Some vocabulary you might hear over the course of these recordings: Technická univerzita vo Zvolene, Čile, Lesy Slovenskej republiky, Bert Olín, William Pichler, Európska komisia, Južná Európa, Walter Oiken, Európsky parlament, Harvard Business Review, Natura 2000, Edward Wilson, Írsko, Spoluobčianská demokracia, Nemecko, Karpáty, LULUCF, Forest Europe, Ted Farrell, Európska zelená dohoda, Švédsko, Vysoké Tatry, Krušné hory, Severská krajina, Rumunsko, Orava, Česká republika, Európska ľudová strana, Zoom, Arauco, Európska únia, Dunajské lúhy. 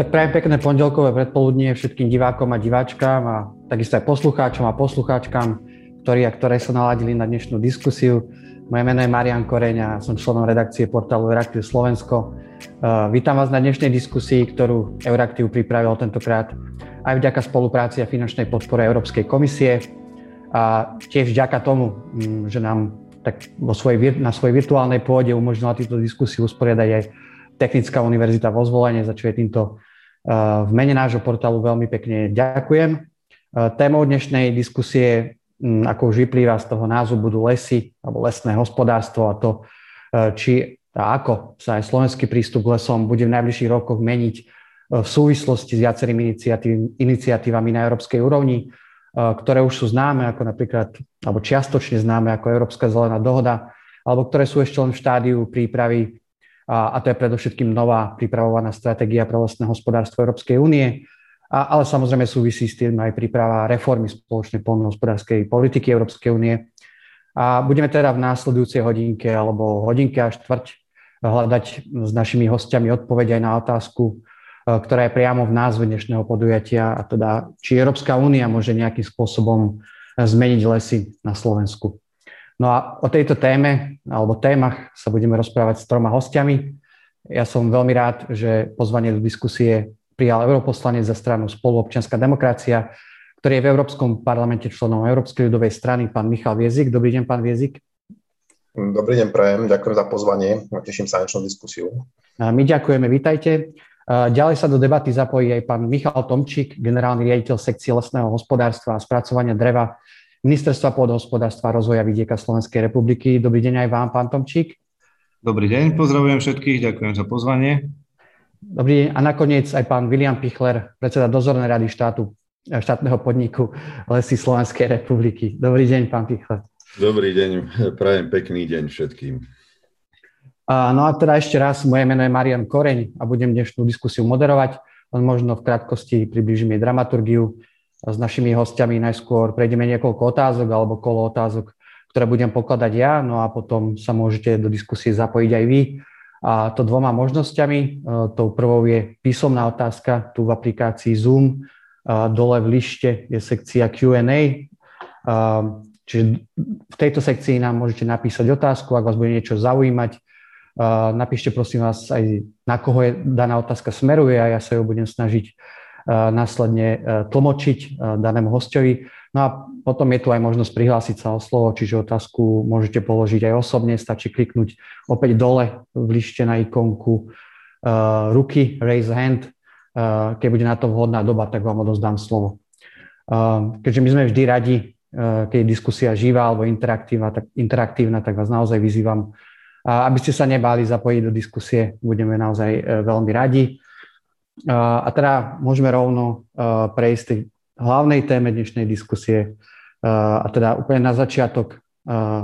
Tak prajem pekné pondelkové predpoludnie všetkým divákom a diváčkám a takisto aj poslucháčom a poslucháčkam, ktorí a ktoré sa naladili na dnešnú diskusiu. Moje meno je Marian Koreň a som členom redakcie portálu Euraktív Slovensko. Vítam vás na dnešnej diskusii, ktorú Euraktív pripravil tentokrát aj vďaka spolupráci a finančnej podpore Európskej komisie a tiež vďaka tomu, že nám tak na svojej virtuálnej pôde umožnila túto diskusiu usporiadať aj Technická univerzita vo Zvolene, za čo je týmto v mene nášho portálu veľmi pekne ďakujem. Témou dnešnej diskusie, ako už vyplýva z toho názvu, budú lesy alebo lesné hospodárstvo a to, či a ako sa aj slovenský prístup k lesom bude v najbližších rokoch meniť v súvislosti s viacerými iniciatívami na európskej úrovni, ktoré už sú známe, ako napríklad, alebo čiastočne známe, ako Európska zelená dohoda, alebo ktoré sú ešte len v štádiu prípravy, a to je predovšetkým nová pripravovaná stratégia pre lesné hospodárstvo Európskej únie, ale samozrejme súvisí s tým aj príprava reformy spoločnej poľnohospodárskej politiky Európskej únie. A budeme teda v následujúcej hodinke alebo hodinke a štvrť hľadať s našimi hostiami odpoveď aj na otázku, ktorá je priamo v názve dnešného podujatia, a teda či Európska únia môže nejakým spôsobom zmeniť lesy na Slovensku. No a o tejto téme, alebo témach, sa budeme rozprávať s troma hostiami. Ja som veľmi rád, že pozvanie do diskusie prijal europoslanec za stranu Spoluobčianská demokracia, ktorý je v Európskom parlamente členom Európskej ľudovej strany, pán Michal Wiezik. Dobrý deň, pán Wiezik. Dobrý deň, prajem. Ďakujem za pozvanie. Teším sa na dnešnú diskusiu. A my ďakujeme, vítajte. Ďalej sa do debaty zapojí aj pán Michal Tomčík, generálny riaditeľ sekcie lesného hospodárstva a spracovania dreva Ministerstva pôdohospodárstva a rozvoja vidieka Slovenskej republiky. Dobrý deň aj vám, pán Tomčík. Dobrý deň, pozdravujem všetkých, ďakujem za pozvanie. Dobrý deň a nakoniec aj pán William Pichler, predseda dozornej rady štátneho podniku Lesy Slovenskej republiky. Dobrý deň, pán Pichler. Dobrý deň, prajem pekný deň všetkým. No a teda ešte raz, moje meno je Marian Koreň a budem dnešnú diskusiu moderovať. Len možno v krátkosti približím jej dramaturgiu. S našimi hostiami najskôr prejdeme niekoľko otázok alebo kolo otázok, ktoré budem pokladať ja, no a potom sa môžete do diskusie zapojiť aj vy. A to dvoma možnosťami. Tou prvou je písomná otázka, tu v aplikácii Zoom. Dole v lište je sekcia Q&A. Čiže v tejto sekcii nám môžete napísať otázku, ak vás bude niečo zaujímať. Napíšte prosím vás aj, na koho je daná otázka smeruje, a ja sa ju budem snažiť následne tlmočiť danému hosťovi. No a potom je tu aj možnosť prihlásiť sa o slovo, čiže otázku môžete položiť aj osobne, stačí kliknúť opäť dole v lište na ikonku ruky, raise hand, keď bude na to vhodná doba, tak vám odozdám slovo. Keďže my sme vždy radi, keď je diskusia živá alebo interaktívna, tak vás naozaj vyzývam, aby ste sa nebáli zapojiť do diskusie, budeme naozaj veľmi radi. A teda môžeme rovno prejsť tej hlavnej téme dnešnej diskusie. A teda úplne na začiatok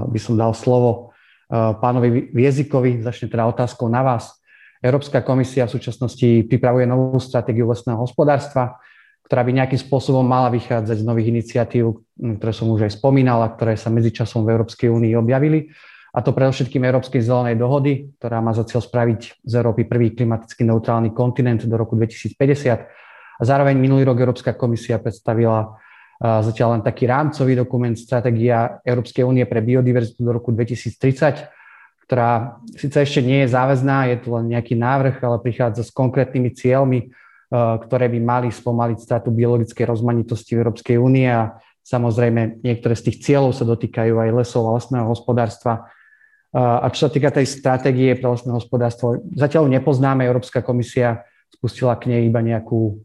by som dal slovo pánovi Viezikovi. Začne teda otázkou na vás. Európska komisia v súčasnosti pripravuje novú stratégiu lesného hospodárstva, ktorá by nejakým spôsobom mala vychádzať z nových iniciatív, ktoré som už aj spomínal a ktoré sa medzičasom v Európskej únii objavili. A to predovšetkým Európskej zelenej dohody, ktorá má za cieľ spraviť z Európy prvý klimaticky neutrálny kontinent do roku 2050. A zároveň minulý rok Európska komisia predstavila zatiaľ len taký rámcový dokument Stratégia Európskej únie pre biodiverzitu do roku 2030, ktorá síce ešte nie je záväzná, je to len nejaký návrh, ale prichádza s konkrétnymi cieľmi, ktoré by mali spomaliť stratu biologickej rozmanitosti v Európskej únie. A samozrejme, niektoré z tých cieľov sa dotýkajú aj lesov a lesného hospodárstva. A čo sa týka tej stratégie pre lesné hospodárstvo, zatiaľ nepoznáme, Európska komisia spustila k nej iba nejakú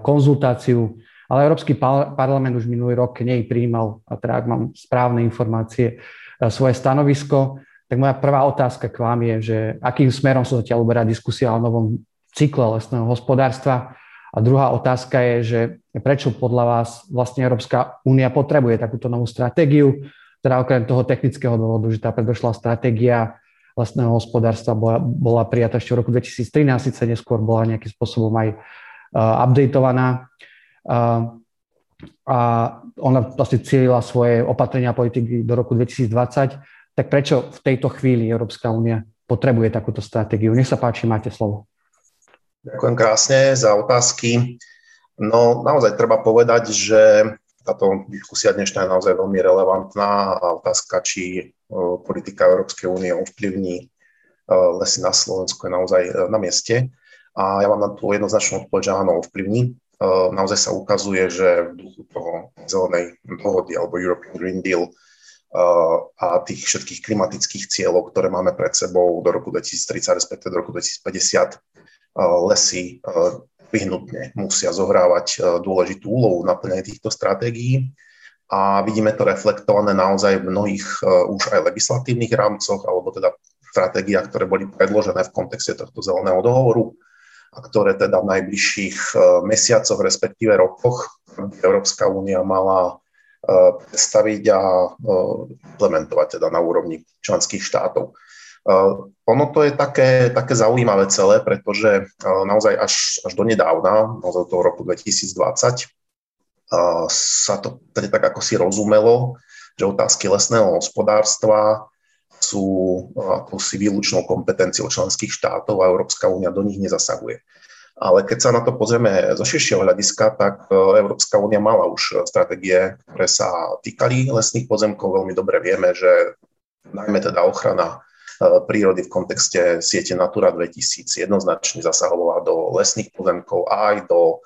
konzultáciu, ale Európsky parlament už minulý rok k nej prijímal, a teda ak mám správne informácie, svoje stanovisko. Tak moja prvá otázka k vám je, že akým smerom sa zatiaľ uberá diskusia o novom cykle lesného hospodárstva? A druhá otázka je, že prečo podľa vás vlastne Európska únia potrebuje takúto novú stratégiu, teda okrem toho technického dôvodu, že tá predošlá stratégia lesného hospodárstva bola prijatá ešte v roku 2013, síce neskôr bola nejakým spôsobom aj updateovaná. A ona vlastne cielila svoje opatrenia politiky do roku 2020. Tak prečo v tejto chvíli Európska únia potrebuje takúto stratégiu? Nech sa páči, máte slovo. Ďakujem krásne za otázky. No naozaj treba povedať, že táto diskusia dnešná je naozaj veľmi relevantná a otázka, či politika Európskej únie ovplyvní lesy na Slovensku, je naozaj na mieste. A ja mám na tú jednoznačnú odpoveď, že áno, ovplyvní. Naozaj sa ukazuje, že v duchu toho zelenej dohody alebo European Green Deal a tých všetkých klimatických cieľov, ktoré máme pred sebou do roku 2030, respektive do roku 2050, lesy vyhnutne musia zohrávať dôležitú úlohu v naplnení týchto stratégií a vidíme to reflektované naozaj v mnohých už aj legislatívnych rámcoch alebo teda stratégiách, ktoré boli predložené v kontexte tohto zeleného dohovoru a ktoré teda v najbližších mesiacoch, respektíve rokoch Európska únia mala predstaviť a implementovať teda na úrovni členských štátov. Ono to je také zaujímavé celé, pretože naozaj až donedávna, naozaj do roku 2020, sa to teda tak ako si rozumelo, že otázky lesného hospodárstva sú akousi výlučnou kompetenciou členských štátov a Európska únia do nich nezasahuje. Ale keď sa na to pozrieme zo širšieho hľadiska, tak Európska únia mala už stratégie, ktoré sa týkali lesných pozemkov. Veľmi dobre vieme, že najmä teda ochrana prírody v kontexte siete Natura 2000 jednoznačne zasahovala do lesných pozemkov a aj do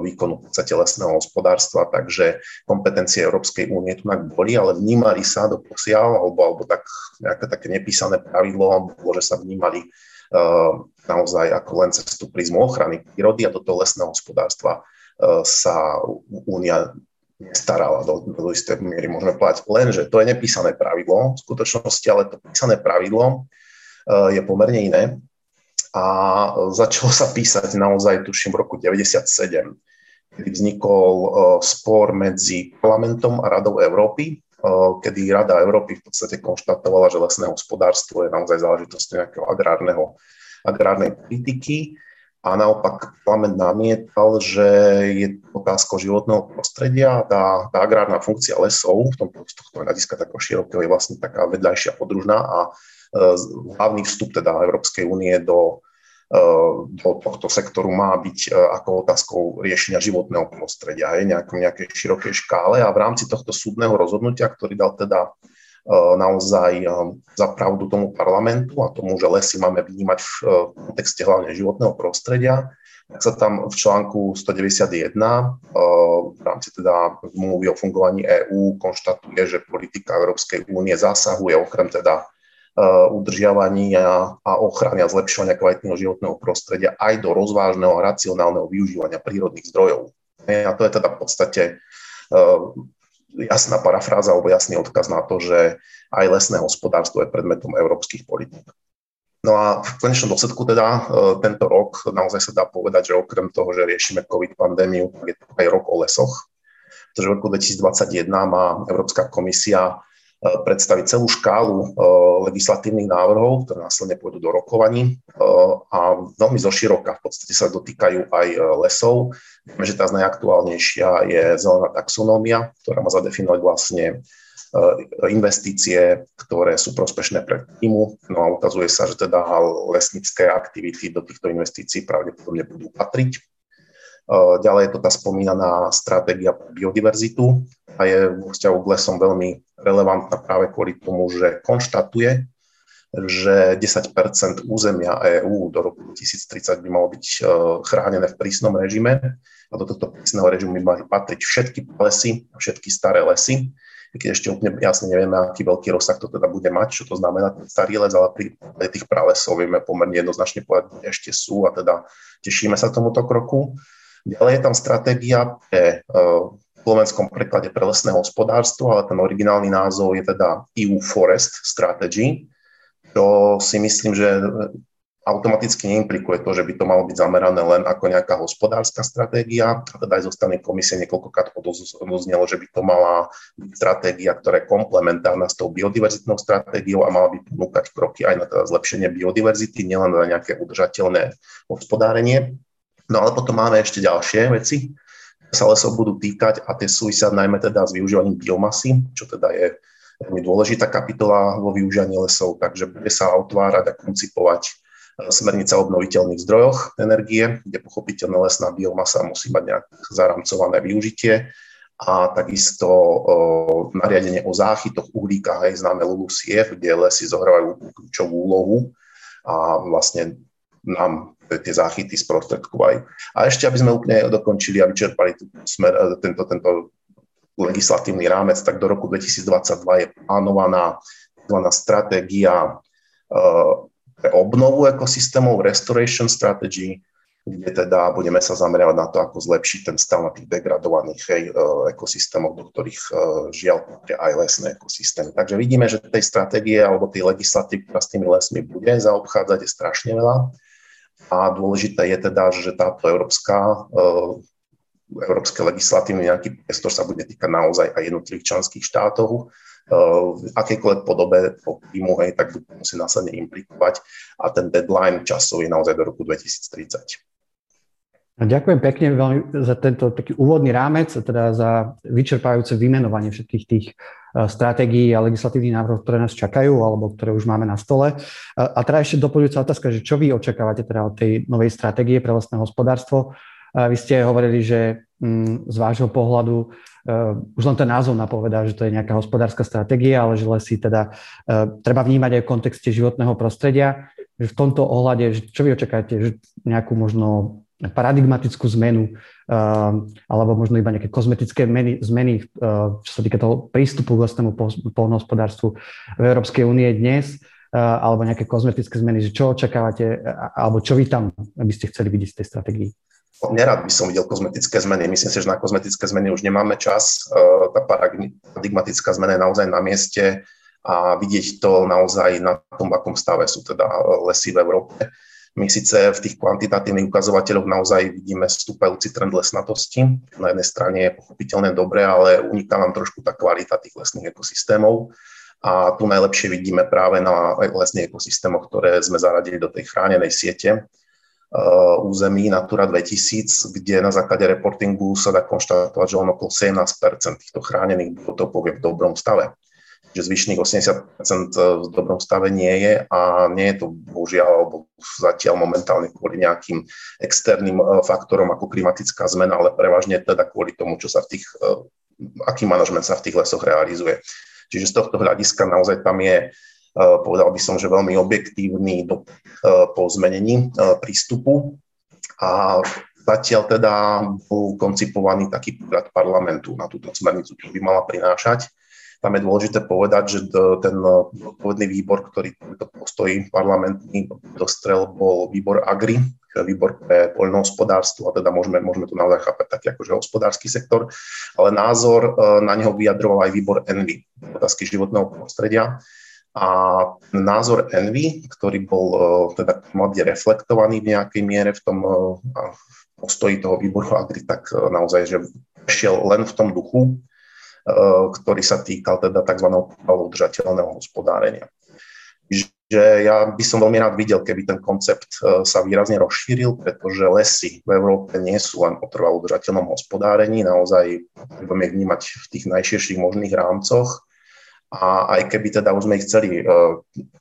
výkonu v podstate lesného hospodárstva, takže kompetencie Európskej únie tu boli, ale vnímali sa doposiaľ, alebo tak nejaké také nepísané pravidlo, že sa vnímali naozaj ako len cez tú prízmu ochrany prírody a do toho lesného hospodárstva sa únia nestarala do istej miery, môžeme povedať, lenže to je nepísané pravidlo v skutočnosti, ale to písané pravidlo je pomerne iné a začalo sa písať naozaj, tuším, v roku 1997, kedy vznikol spor medzi parlamentom a Radou Európy, kedy Rada Európy v podstate konštatovala, že lesné hospodárstvo je naozaj záležitosť nejakého agrárnej politiky. A naopak parlament namietal, že je otázka životného prostredia. Tá agrárna funkcia lesov, z tohto hľadiska takého širokého, je vlastne taká vedľajšia podružná a hlavný vstup teda Európskej únie do tohto sektoru má byť ako otázkou riešenia životného prostredia, je nejakej širokej škále. A v rámci tohto súdneho rozhodnutia, ktorý dal teda naozaj za pravdu tomu parlamentu a tomu, že lesy máme vnímať v kontexte hlavne životného prostredia, tak sa tam v článku 191 v rámci teda zmluvy o fungovaní EÚ konštatuje, že politika Európskej únie zasahuje okrem teda udržiavania a ochrany a zlepšovania kvalitného životného prostredia aj do rozvážneho a racionálneho využívania prírodných zdrojov. A to je teda v podstate jasná parafráza alebo jasný odkaz na to, že aj lesné hospodárstvo je predmetom európskych politík. No a v konečnom dôsledku teda tento rok naozaj sa dá povedať, že okrem toho, že riešime COVID pandémiu, je to aj rok o lesoch, pretože v roku 2021 má Európska komisia predstaviť celú škálu legislatívnych návrhov, ktoré následne pôjdu do rokovaní a veľmi zoširoka v podstate sa dotýkajú aj lesov. Vieme, že tá najaktuálnejšia je zelená taxonómia, ktorá má zadefinovať vlastne investície, ktoré sú prospešné pre klímu. No a ukazuje sa, že teda lesnícke aktivity do týchto investícií pravdepodobne budú patriť. Ďalej je to tá spomínaná stratégia pre biodiverzitu a je vo vzťahu k lesom veľmi relevantná práve kvôli tomu, že konštatuje, že 10% územia EÚ do roku 2030 by malo byť chránené v prísnom režime a do tohto prísneho režimu by mali patriť všetky lesy, všetky staré lesy, keď ešte úplne jasne nevieme, aký veľký rozsah to teda bude mať, čo to znamená ten starý les, ale pri tých pralesov vieme pomerne jednoznačne povedať, kde ešte sú a teda tešíme sa tomuto kroku. Ďalej je tam stratégia pre v slovenskom preklade pre lesné hospodárstvo, ale ten originálny názov je teda EU Forest Strategy, čo si myslím, že automaticky neimplikuje to, že by to malo byť zamerané len ako nejaká hospodárska stratégia. Teda aj zo strany komisie niekoľkokrát odoznelo, že by to mala byť stratégia, ktorá je komplementárna s tou biodiverzitnou stratégiou a mala by ponúkať kroky aj na teda zlepšenie biodiverzity, nielen na nejaké udržateľné hospodárenie. No ale potom máme ešte ďalšie veci, ktoré sa lesov budú týkať a tie súvisia najmä teda s využívaním biomasy, čo teda je veľmi dôležitá kapitola vo využívaní lesov, takže bude sa otvárať a koncipovať smernica o obnoviteľných zdrojoch energie, kde pochopiteľne lesná biomasa musí mať nejak zaramcované využitie, a takisto nariadenie o záchytoch uhlíka, hej, známe LULUCF, kde lesy zohrávajú kľúčovú úlohu a vlastne nám tie záchyty sprostredkovajú. A ešte, aby sme úplne dokončili a vyčerpali tento legislatívny rámec, tak do roku 2022 je plánovaná stratégia pre obnovu ekosystémov, restoration strategy, kde teda budeme sa zameriavať na to, ako zlepšiť ten stav na tých degradovaných ekosystémov, do ktorých žiaľ patria aj lesné ekosystémy. Takže vidíme, že tej stratégie alebo tej legislatívy, ktorá s tými lesmi bude zaobchádzať, je strašne veľa. A dôležité je teda, že táto európske legislatívny nejaký priestor sa bude týkať naozaj aj jednotlivých členských štátov. V akejkoľvek podobe po príjmu, hej, tak budú musí následne implikovať a ten deadline časov je naozaj do roku 2030. Ďakujem pekne veľmi za tento taký úvodný rámec, teda za vyčerpajúce vymenovanie všetkých tých stratégií a legislatívnych návrhov, ktoré nás čakajú alebo ktoré už máme na stole. A teda ešte doplňujúca otázka, že čo vy očakávate teda od tej novej stratégie pre lesné hospodárstvo? Vy ste hovorili, že z vášho pohľadu už len ten názov napovedá, že to je nejaká hospodárska stratégia, ale že lesy teda treba vnímať aj v kontexte životného prostredia. V tomto ohľade, čo vy očakávate, že nejakú možno paradigmatickú zmenu alebo možno iba nejaké kozmetické zmeny, čo sa týka toho prístupu k lesnému poľnohospodárstvu v Európskej únie dnes, alebo nejaké kozmetické zmeny, že čo očakávate alebo čo vy tam by ste chceli vidieť z tej stratégii? Nerad by som videl kozmetické zmeny. Myslím si, že na kozmetické zmeny už nemáme čas. Tá paradigmatická zmena je naozaj na mieste a vidieť to naozaj na tom, v akom stave sú teda lesy v Európe. My síce v tých kvantitatívnych ukazovateľoch naozaj vidíme stúpajúci trend lesnatosti. Na jednej strane je pochopiteľne dobre, ale uniká nám trošku tá kvalita tých lesných ekosystémov. A tu najlepšie vidíme práve na lesných ekosystémoch, ktoré sme zaradili do tej chránenej siete území Natura 2000, kde na základe reportingu sa dá konštatovať, že len okolo 17% týchto chránených biotopov je v dobrom stave. Že zvyšných 80% v dobrom stave nie je a nie je to bohužiaľ alebo zatiaľ momentálne kvôli nejakým externým faktorom ako klimatická zmena, ale prevažne teda kvôli tomu, čo sa aký manažment sa v tých lesoch realizuje. Čiže z tohto hľadiska naozaj tam je, povedal by som, že veľmi objektívny po zmenení prístupu a zatiaľ teda bol koncipovaný taký pohľad parlamentu na túto smernicu, čo by mala prinášať. Tam je dôležité povedať, že ten odpovedný výbor, ktorý to postojí parlamentný dostrel, bol výbor Agri, výbor pre poľnohospodárstvo, a teda môžeme to naozaj chápať taký akože hospodársky sektor, ale názor na neho vyjadroval aj výbor Envy, otázky životného prostredia. A názor Envy, ktorý bol teda reflektovaný v nejakej miere v tom postoji toho výboru Agri, tak naozaj, že šiel len v tom duchu, ktorý sa týkal teda tzv. Udržateľného hospodárenia. Že ja by som veľmi rád videl, keby ten koncept sa výrazne rozšíril, pretože lesy v Európe nie sú len o trvalo udržateľnom hospodárení, naozaj budeme ich vnímať v tých najširších možných rámcoch. A aj keby teda už sme ich chceli v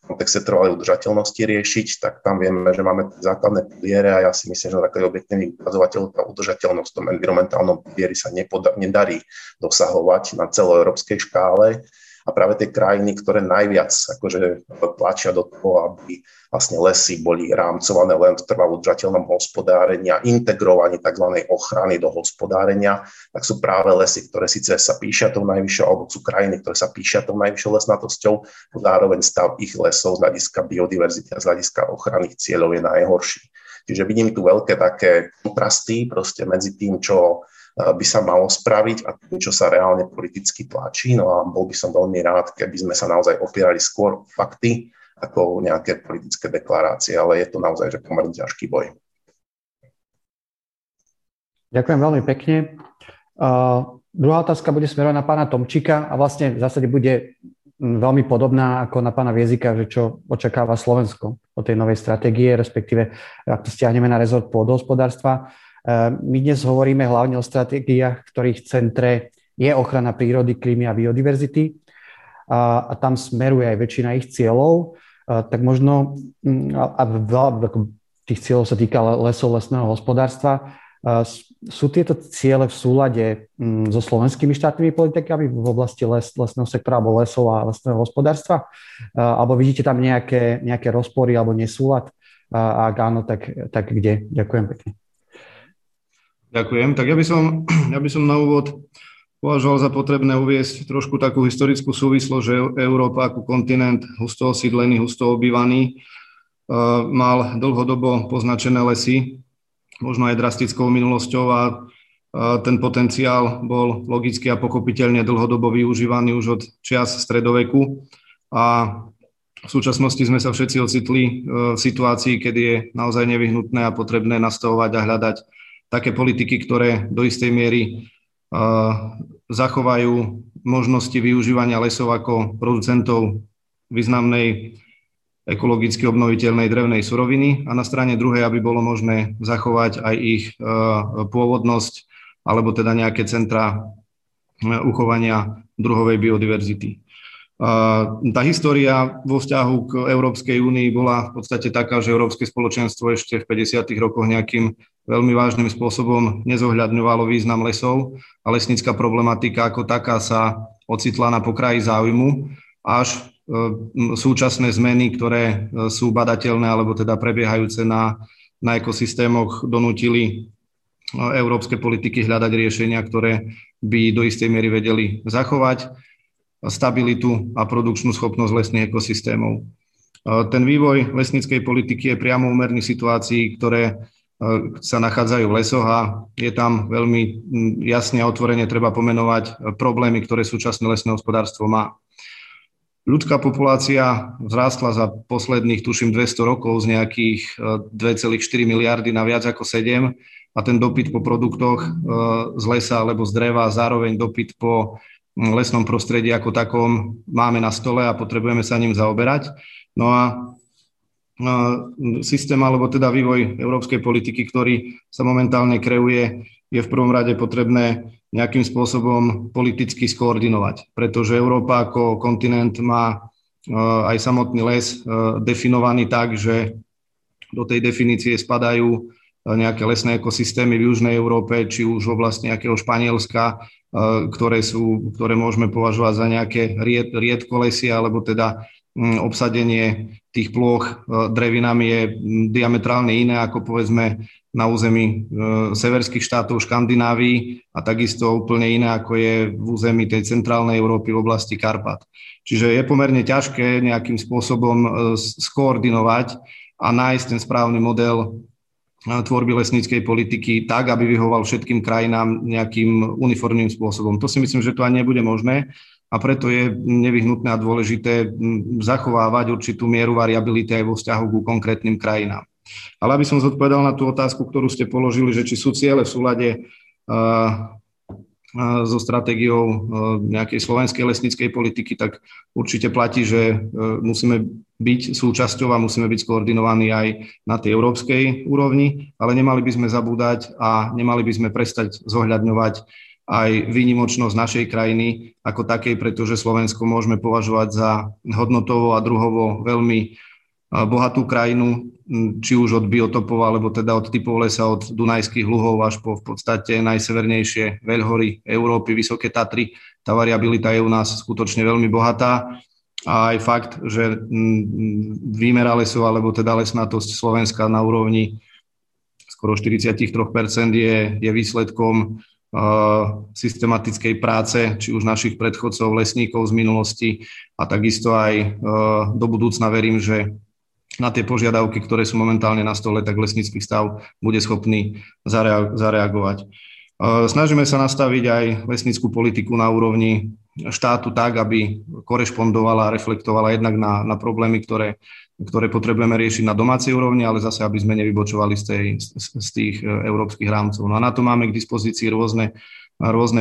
kontexte trvalej udržateľnosti riešiť, tak tam vieme, že máme základné piliere a ja si myslím, že na taký objektívny ukazovateľ tá udržateľnosť v tom environmentálnom pilieri sa nedarí dosahovať na celoeurópskej škále. A práve tie krajiny, ktoré najviac akože tlačia do toho, aby vlastne lesy boli rámcované len v trvalo udržateľnom hospodárení a integrovaní tzv. Ochrany do hospodárenia, tak sú práve lesy, ktoré síce sa píšia tou najvyššou, alebo sú krajiny, ktoré sa píšia tou najvyššou lesnatosťou, zároveň stav ich lesov z hľadiska biodiverzity a z hľadiska ochranných cieľov je najhorší. Čiže vidím tu veľké také kontrasty proste medzi tým, čo by sa malo spraviť a tým, čo sa reálne politicky tlačí. No a bol by som veľmi rád, keby sme sa naozaj opierali skôr o fakty ako nejaké politické deklarácie, ale je to naozaj že pomerne ťažký boj. Ďakujem veľmi pekne. Druhá otázka bude smerovaná na pána Tomčíka a vlastne v zásade bude veľmi podobná ako na pána Wiezika, že čo očakáva Slovensko od tej novej stratégie, respektíve ak to stiahneme na rezort pôdohospodárstva. My dnes hovoríme hlavne o stratégiách, ktorých centre je ochrana prírody, klímy a biodiverzity. A tam smeruje aj väčšina ich cieľov. tak možno a veľa tých cieľov sa týka lesov, lesného hospodárstva. Sú tieto ciele v súlade so slovenskými štátnymi politikami v oblasti lesného sektora alebo lesov a lesného hospodárstva? Alebo vidíte tam nejaké rozpory alebo nesúlad? A ak áno, tak kde? Ďakujem pekne. Ďakujem. Tak ja by som na úvod považoval za potrebné uviesť trošku takú historickú súvislosť, že Európa ako kontinent husto osídlený, husto obývaný mal dlhodobo poznačené lesy, možno aj drastickou minulosťou a ten potenciál bol logicky a pochopiteľne dlhodobo využívaný už od čias stredoveku a v súčasnosti sme sa všetci ocitli v situácii, kedy je naozaj nevyhnutné a potrebné nastavovať a hľadať také politiky, ktoré do istej miery zachovajú možnosti využívania lesov ako producentov významnej ekologicky obnoviteľnej drevnej suroviny a na strane druhej, aby bolo možné zachovať aj ich pôvodnosť alebo teda nejaké centra uchovania druhovej biodiverzity. Tá história vo vzťahu k Európskej únii bola v podstate taká, že Európske spoločenstvo ešte v 50. rokoch nejakým veľmi vážnym spôsobom nezohľadňovalo význam lesov a lesnická problematika ako taká sa ocitla na pokraji záujmu, až súčasné zmeny, ktoré sú badateľné alebo teda prebiehajúce na ekosystémoch, donútili európske politiky hľadať riešenia, ktoré by do istej miery vedeli zachovať stabilitu a produkčnú schopnosť lesných ekosystémov. Ten vývoj lesníckej politiky je priamo úmerný situácií, ktoré sa nachádzajú v lesoch a je tam veľmi jasne a otvorene treba pomenovať problémy, ktoré súčasné lesné hospodárstvo má. Ľudská populácia vzrástla za posledných, tuším, 200 rokov z nejakých 2,4 miliardy na viac ako 7 a ten dopyt po produktoch z lesa alebo z dreva, zároveň dopyt po lesnom prostredí ako takom máme na stole a potrebujeme sa ním zaoberať. No a systém alebo teda vývoj európskej politiky, ktorý sa momentálne kreuje, je v prvom rade potrebné nejakým spôsobom politicky skoordinovať, pretože Európa ako kontinent má aj samotný les definovaný tak, že do tej definície spadajú nejaké lesné ekosystémy v Južnej Európe, či už v oblasti nejakého Španielska, ktoré môžeme považovať za nejaké riedkolesie, alebo teda obsadenie tých plôch drevinami je diametrálne iné ako povedzme na území severských štátov Škandinávii a takisto úplne iné ako je v území tej centrálnej Európy v oblasti Karpát. Čiže je pomerne ťažké nejakým spôsobom skoordinovať a nájsť ten správny model tvorby lesníckej politiky tak, aby vyhoval všetkým krajinám nejakým uniformným spôsobom. To si myslím, že to ani nebude možné a preto je nevyhnutné a dôležité zachovávať určitú mieru variability aj vo vzťahu ku konkrétnym krajinám. Ale aby som zodpovedal na tú otázku, ktorú ste položili, že či sú ciele v súlade so stratégiou nejakej slovenskej lesníckej politiky, tak určite platí, že musíme byť súčasťou a musíme byť skoordinovaní aj na tej európskej úrovni, ale nemali by sme zabúdať a nemali by sme prestať zohľadňovať aj výnimočnosť našej krajiny ako takej, pretože Slovensko môžeme považovať za hodnotovo a druhovo veľmi bohatú krajinu, či už od biotopov, alebo teda od typov lesa, od Dunajských lúhov až po v podstate najsevernejšie veľhory Európy, Vysoké Tatry. Tá variabilita je u nás skutočne veľmi bohatá. A aj fakt, že výmera lesov, alebo teda lesnatosť Slovenska na úrovni skoro 43% je výsledkom systematickej práce, či už našich predchodcov, lesníkov z minulosti a takisto aj do budúcna verím, že na tie požiadavky, ktoré sú momentálne na stole, tak lesnícky stav bude schopný zareagovať. Snažíme sa nastaviť aj lesnícku politiku na úrovni štátu tak, aby korešpondovala a reflektovala jednak na problémy, ktoré potrebujeme riešiť na domácej úrovni, ale zase, aby sme nevybočovali z tých európskych rámcov. No a na to máme k dispozícii rôzne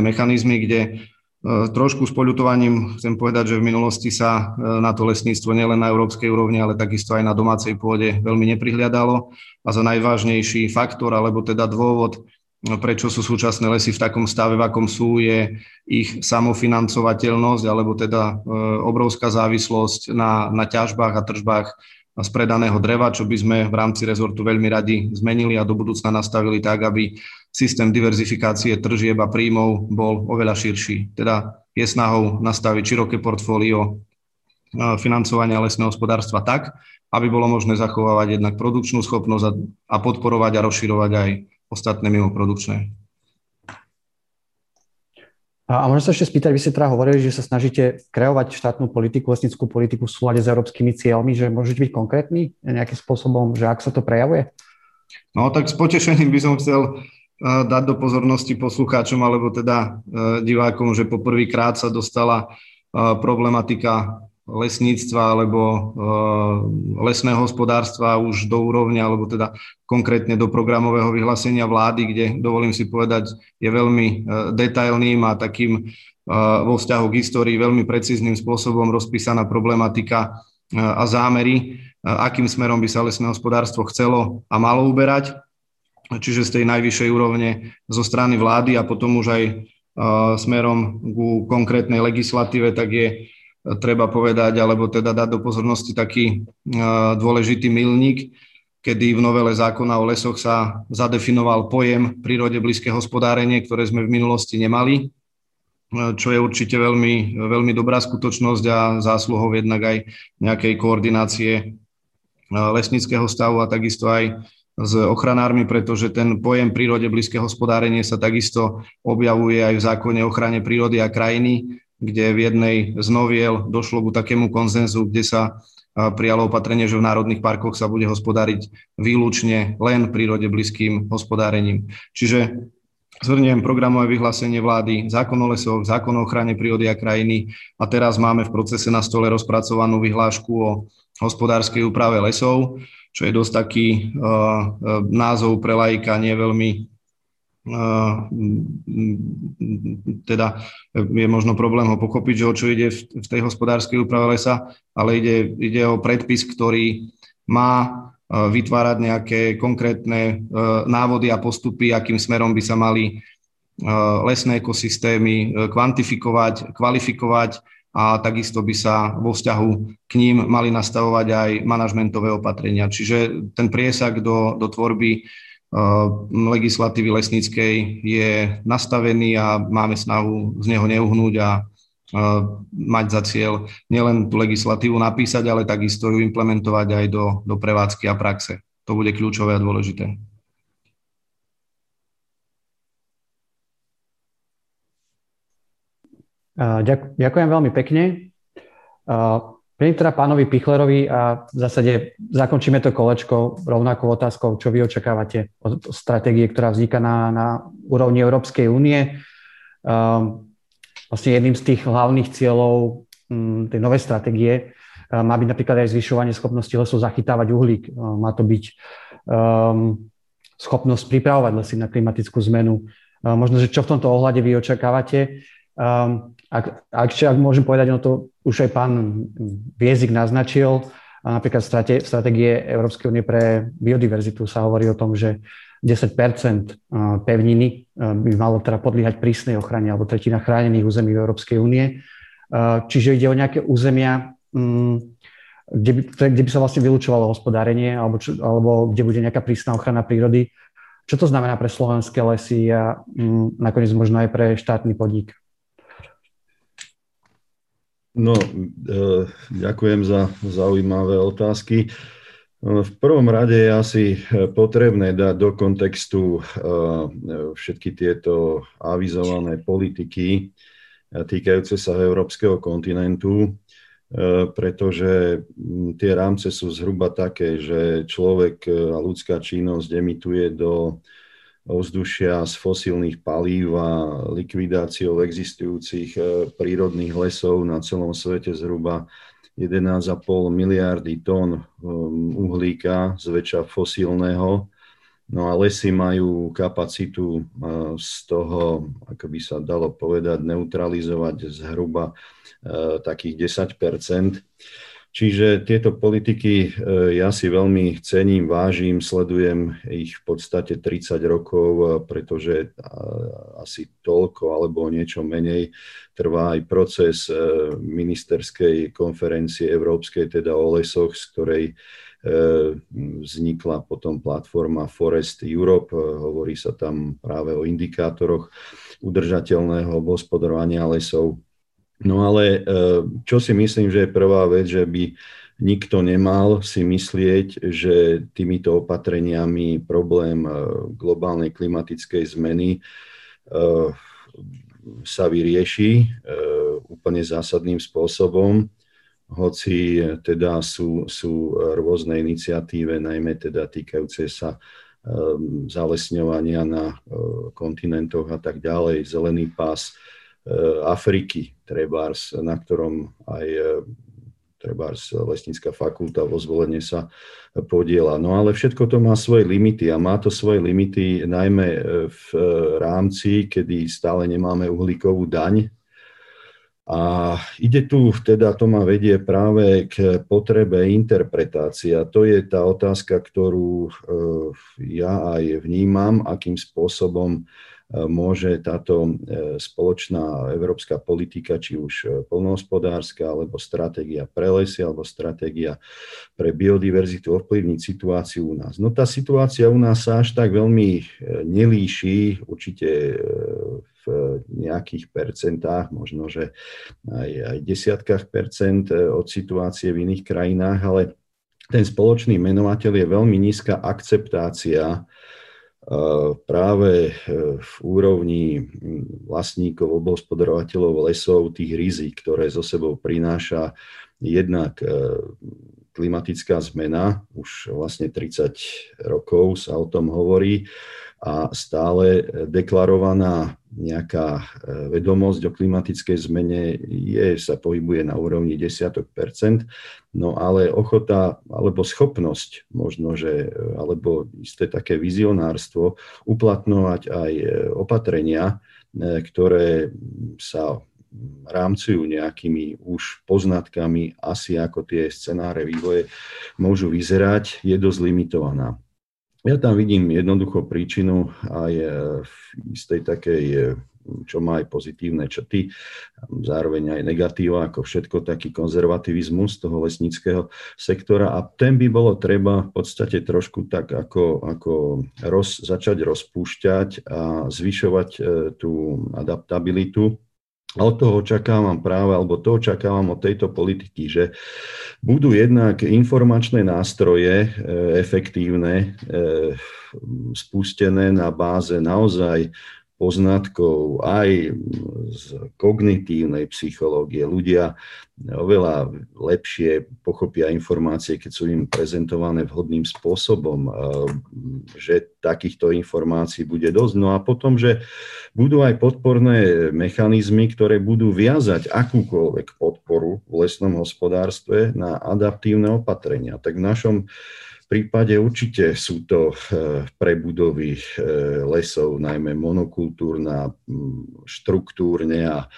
mechanizmy, kde trošku s poľutovaním chcem povedať, že v minulosti sa na to lesníctvo nielen na európskej úrovni, ale takisto aj na domácej pôde veľmi neprihliadalo a za najvážnejší faktor, alebo teda dôvod prečo sú súčasné lesy v takom stave, v akom sú, je ich samofinancovateľnosť, alebo teda obrovská závislosť na ťažbách a tržbách z predaného dreva, čo by sme v rámci rezortu veľmi radi zmenili a do budúcna nastavili tak, aby systém diverzifikácie tržieb a príjmov bol oveľa širší. Teda je snahou nastaviť široké portfólio financovania lesného hospodárstva tak, aby bolo možné zachovávať jednak produkčnú schopnosť a podporovať a rozširovať aj ostatné mimoprodukčné. A môžem sa ešte spýtať, vy ste teda hovorili, že sa snažíte kreovať štátnu politiku, lesnickú politiku v súlade s európskymi cieľmi, že môžete byť konkrétni nejakým spôsobom, že ak sa to prejavuje? No tak s potešením by som chcel dať do pozornosti poslucháčom alebo teda divákom, že poprvýkrát sa dostala problematika lesníctva alebo lesného hospodárstva už do úrovne, alebo teda konkrétne do programového vyhlásenia vlády, kde, dovolím si povedať, je veľmi detailným a takým vo vzťahu k histórii veľmi precízným spôsobom rozpísaná problematika a zámery, akým smerom by sa lesné hospodárstvo chcelo a malo uberať, čiže z tej najvyššej úrovne zo strany vlády a potom už aj smerom ku konkrétnej legislatíve, tak je treba povedať, alebo teda dať do pozornosti taký dôležitý milník, kedy v novele zákona o lesoch sa zadefinoval pojem prírode blízke hospodárenie, ktoré sme v minulosti nemali, čo je určite veľmi, veľmi dobrá skutočnosť a zásluhou jednak aj nejakej koordinácie lesnického stavu a takisto aj s ochranármi, pretože ten pojem prírode blízke hospodárenie sa takisto objavuje aj v zákone o ochrane prírody a krajiny, kde v jednej z noviel došlo ku takému konsenzu, kde sa prijalo opatrenie, že v národných parkoch sa bude hospodáriť výlučne len prírode blízkym hospodárením. Čiže zhrniem programové vyhlásenie vlády, zákon o lesoch, zákon o ochrane prírody a krajiny a teraz máme v procese na stole rozpracovanú vyhlášku o hospodárskej úprave lesov, čo je dosť taký názov pre laika, nie veľmi teda je možno problém ho pochopiť, že o čo ide v tej hospodárskej úprave lesa, ale ide o predpis, ktorý má vytvárať nejaké konkrétne návody a postupy, akým smerom by sa mali lesné ekosystémy kvantifikovať, kvalifikovať a takisto by sa vo vzťahu k ním mali nastavovať aj manažmentové opatrenia. Čiže ten priesak do tvorby legislatívy lesníckej je nastavený a máme snahu z neho neuhnúť a mať za cieľ nielen tú legislatívu napísať, ale takisto ju implementovať aj do prevádzky a praxe. To bude kľúčové a dôležité. Ďakujem veľmi pekne. Príjem teda pánovi Pichlerovi a v zásade zakončíme to kolečko rovnakou otázkou, čo vy očakávate od stratégie, ktorá vzniká na úrovni Európskej únie. Vlastne jedným z tých hlavných cieľov tej novej stratégie má byť napríklad aj zvyšovanie schopnosti lesov zachytávať uhlík. Má to byť schopnosť pripravovať lesy na klimatickú zmenu. Možno, že čo v tomto ohľade vy očakávate? Ak môžem povedať, no to už aj pán Wiezik naznačil, napríklad v stratégie Európskej únie pre biodiverzitu sa hovorí o tom, že 10% pevniny by malo teda podliehať prísnej ochrane alebo tretina chránených území v Európskej únie. Čiže ide o nejaké územia, kde by sa vlastne vylučovalo hospodárenie alebo kde bude nejaká prísna ochrana prírody. Čo to znamená pre slovenské lesy a nakoniec možno aj pre štátny podnik? No, ďakujem za zaujímavé otázky. V prvom rade je asi potrebné dať do kontextu všetky tieto avizované politiky týkajúce sa európskeho kontinentu, pretože tie rámce sú zhruba také, že človek a ľudská činnosť emituje do ovzdušia z fosílnych palív a likvidáciou existujúcich prírodných lesov na celom svete zhruba 11,5 miliardy tón uhlíka, zväčša fosílneho. No a lesy majú kapacitu z toho, ako by sa dalo povedať, neutralizovať zhruba takých 10%. Čiže tieto politiky ja si veľmi cením, vážim, sledujem ich v podstate 30 rokov, pretože asi toľko alebo niečo menej trvá aj proces ministerskej konferencie európskej, teda o lesoch, z ktorej vznikla potom platforma Forest Europe. Hovorí sa tam práve o indikátoroch udržateľného hospodárovania lesov. No ale čo si myslím, že je prvá vec, že by nikto nemal si myslieť, že týmito opatreniami problém globálnej klimatickej zmeny sa vyrieši úplne zásadným spôsobom, hoci teda sú rôzne iniciatíve, najmä teda týkajúce sa zalesňovania na kontinentoch a tak ďalej, zelený pás Afriky, trebárs, na ktorom aj trebárs Lesnická fakulta vo Zvolene sa podieľa. No ale všetko to má svoje limity a má to svoje limity najmä v rámci, kedy stále nemáme uhlíkovú daň. A ide tu, teda to ma vedie práve k potrebe interpretácie. To je tá otázka, ktorú ja aj vnímam, akým spôsobom môže táto spoločná európska politika, či už poľnohospodárska, alebo stratégia pre lesy, alebo stratégia pre biodiverzitu ovplyvniť situáciu u nás. No tá situácia u nás sa až tak veľmi nelíši, určite v nejakých percentách, možno že aj desiatkách percent od situácie v iných krajinách, ale ten spoločný menovateľ je veľmi nízka akceptácia práve v úrovni vlastníkov, obhospodarovateľov lesov, tých rizík, ktoré zo sebou prináša jednak klimatická zmena, už vlastne 30 rokov sa o tom hovorí a stále deklarovaná nejaká vedomosť o klimatickej zmene sa pohybuje na úrovni desiatok percent, no ale ochota alebo schopnosť možno, že alebo isté také vizionárstvo uplatňovať aj opatrenia, ktoré sa rámcujú nejakými už poznatkami, asi ako tie scenáre vývoje môžu vyzerať, je dosť limitovaná. Ja tam vidím jednoducho príčinu aj v istej takej, čo má aj pozitívne črty, zároveň aj negatíva, ako všetko taký konzervativizmus toho lesníckeho sektora a ten by bolo treba v podstate trošku tak ako začať rozpúšťať a zvyšovať tú adaptabilitu. A od toho očakávam práve, alebo to očakávam od tejto politiky, že budú jednak informačné nástroje efektívne, spustené na báze naozaj poznatkov aj z kognitívnej psychológie. Ľudia oveľa lepšie pochopia informácie, keď sú im prezentované vhodným spôsobom, že takýchto informácií bude dosť. No a potom, že budú aj podporné mechanizmy, ktoré budú viazať akúkoľvek podporu v lesnom hospodárstve na adaptívne opatrenia. Tak v našom prípade určite sú to prebudovy lesov, najmä monokultúrna, štruktúrne a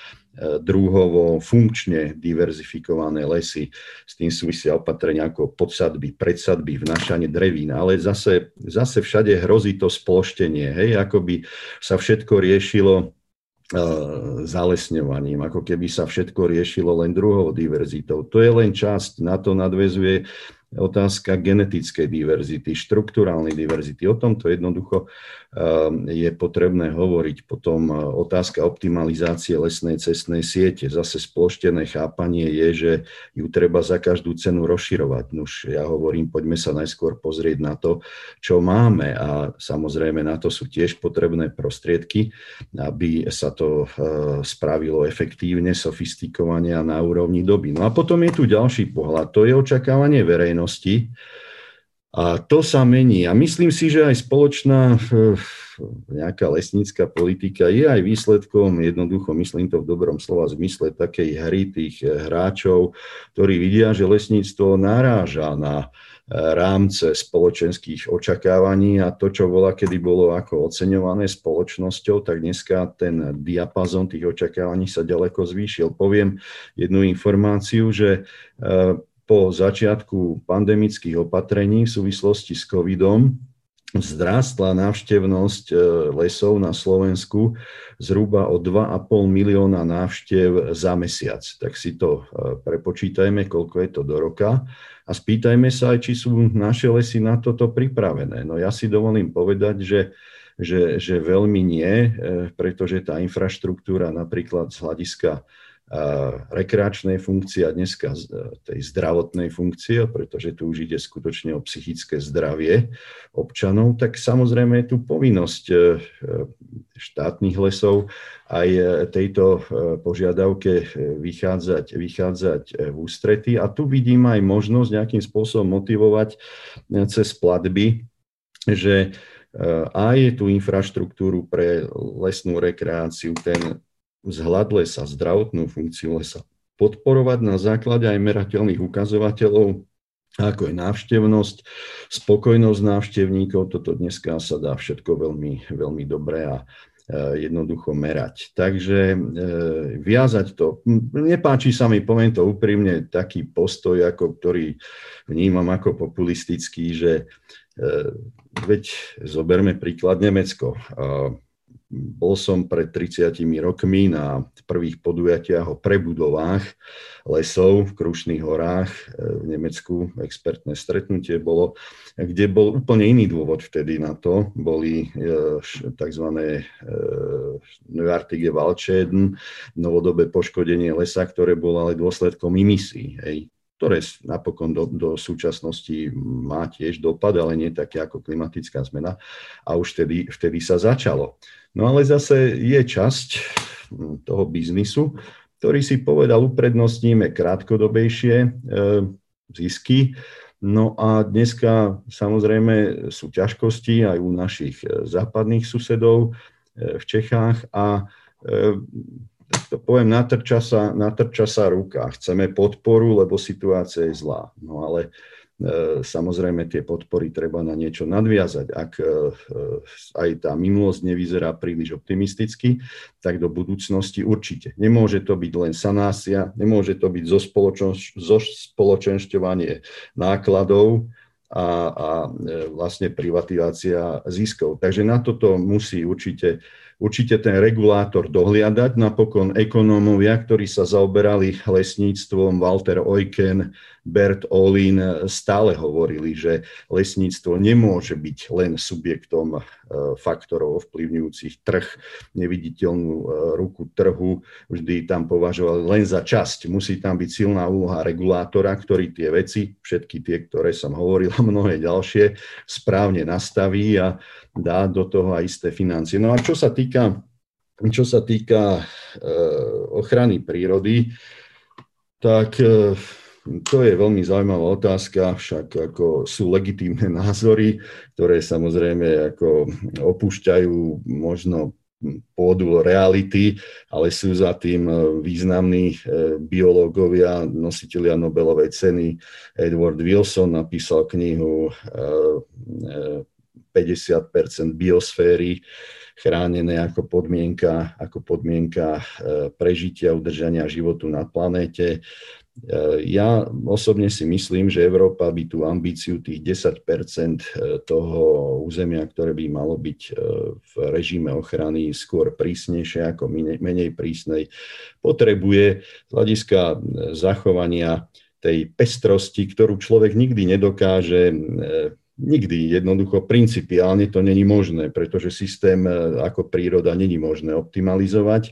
druhovo funkčne diverzifikované lesy. S tým súvisia opatrenia ako podsadby, predsadby, vnášanie drevín. Ale zase všade hrozí to sploštenie, hej? Ako by sa všetko riešilo zalesňovaním, ako keby sa všetko riešilo len druhovou diverzitou. To je len časť, na to nadväzuje otázka genetickej diverzity, štrukturálnej diverzity. O tomto jednoducho je potrebné hovoriť. Potom otázka optimalizácie lesnej cestnej siete. Zase sploštené chápanie je, že ju treba za každú cenu rozširovať. Nuž, ja hovorím, poďme sa najskôr pozrieť na to, čo máme. A samozrejme na to sú tiež potrebné prostriedky, aby sa to spravilo efektívne, sofistikovane a na úrovni doby. No a potom je tu ďalší pohľad. To je očakávanie verejnosti. A to sa mení. A myslím si, že aj spoločná nejaká lesnícka politika je aj výsledkom, jednoducho myslím to v dobrom slova zmysle, takej hry tých hráčov, ktorí vidia, že lesníctvo naráža na rámce spoločenských očakávaní a to, čo bola, kedy bolo ako oceňované spoločnosťou, tak dneska ten diapazon tých očakávaní sa ďaleko zvýšil. Poviem jednu informáciu, že po začiatku pandemických opatrení v súvislosti s covidom vzrástla návštevnosť lesov na Slovensku zhruba o 2,5 milióna návštev za mesiac. Tak si to prepočítajme, koľko je to do roka. A spýtajme sa aj, či sú naše lesy na toto pripravené. No ja si dovolím povedať, že veľmi nie, pretože tá infraštruktúra napríklad z hľadiska rekreačnej funkcie a dneska tej zdravotnej funkcie, pretože tu už ide skutočne o psychické zdravie občanov, tak samozrejme je tu povinnosť štátnych lesov aj tejto požiadavke vychádzať v ústrety. A tu vidím aj možnosť nejakým spôsobom motivovať cez platby, že aj tú infraštruktúru pre lesnú rekreáciu, ten vzhľad lesa, zdravotnú funkciu lesa podporovať na základe aj merateľných ukazovateľov, ako je návštevnosť, spokojnosť návštevníkov. Toto dneska sa dá všetko veľmi, veľmi dobre a jednoducho merať. Takže viazať to. Nepáči sa mi, poviem to úprimne, taký postoj, ako ktorý vnímam ako populistický, že veď zoberme príklad Nemecko. Bol som pred 30 rokmi na prvých podujatiach o prebudovách lesov v Krušných horách v Nemecku. Expertné stretnutie bolo, kde bol úplne iný dôvod vtedy na to. Boli tzv. Neuartige Waldschäden, novodobé poškodenie lesa, ktoré bolo ale dôsledkom imisií, ktoré napokon do súčasnosti má tiež dopad, ale nie také ako klimatická zmena. A už vtedy sa začalo. No ale zase je časť toho biznisu, ktorý si povedal, uprednostníme krátkodobejšie zisky. No a dneska samozrejme sú ťažkosti aj u našich západných susedov v Čechách a to poviem, natrča sa ruka. Chceme podporu, lebo situácia je zlá. No ale samozrejme tie podpory treba na niečo nadviazať. Ak aj tá minulosť nevyzerá príliš optimisticky, tak do budúcnosti určite. Nemôže to byť len sanácia, nemôže to byť zospoločenšťovanie nákladov a vlastne privatizácia ziskov. Takže na toto musí určite ten regulátor dohliadať. Napokon ekonómovia, ktorí sa zaoberali lesníctvom, Walter Oiken, Bert Olín, stále hovorili, že lesníctvo nemôže byť len subjektom faktorov ovplyvňujúcich trh, neviditeľnú ruku trhu. Vždy tam považovali len za časť. Musí tam byť silná úloha regulátora, ktorý tie veci, všetky tie, ktoré som hovoril, a mnohé ďalšie, správne nastaví a dá do toho aj isté financie. No a čo sa týka ochrany prírody, tak to je veľmi zaujímavá otázka, však ako sú legitímne názory, ktoré samozrejme ako opúšťajú možno pôdu reality, ale sú za tým významní biológovia, nositelia Nobelovej ceny. Edward Wilson napísal knihu 50% biosféry chránené ako podmienka prežitia, udržania životu na planéte. Ja osobne si myslím, že Európa by tú ambíciu tých 10% toho územia, ktoré by malo byť v režime ochrany skôr prísnejšie ako menej prísnej, potrebuje z hľadiska zachovania tej pestrosti, ktorú človek nikdy nedokáže. Nikdy jednoducho principiálne to není možné, pretože systém ako príroda není možné optimalizovať.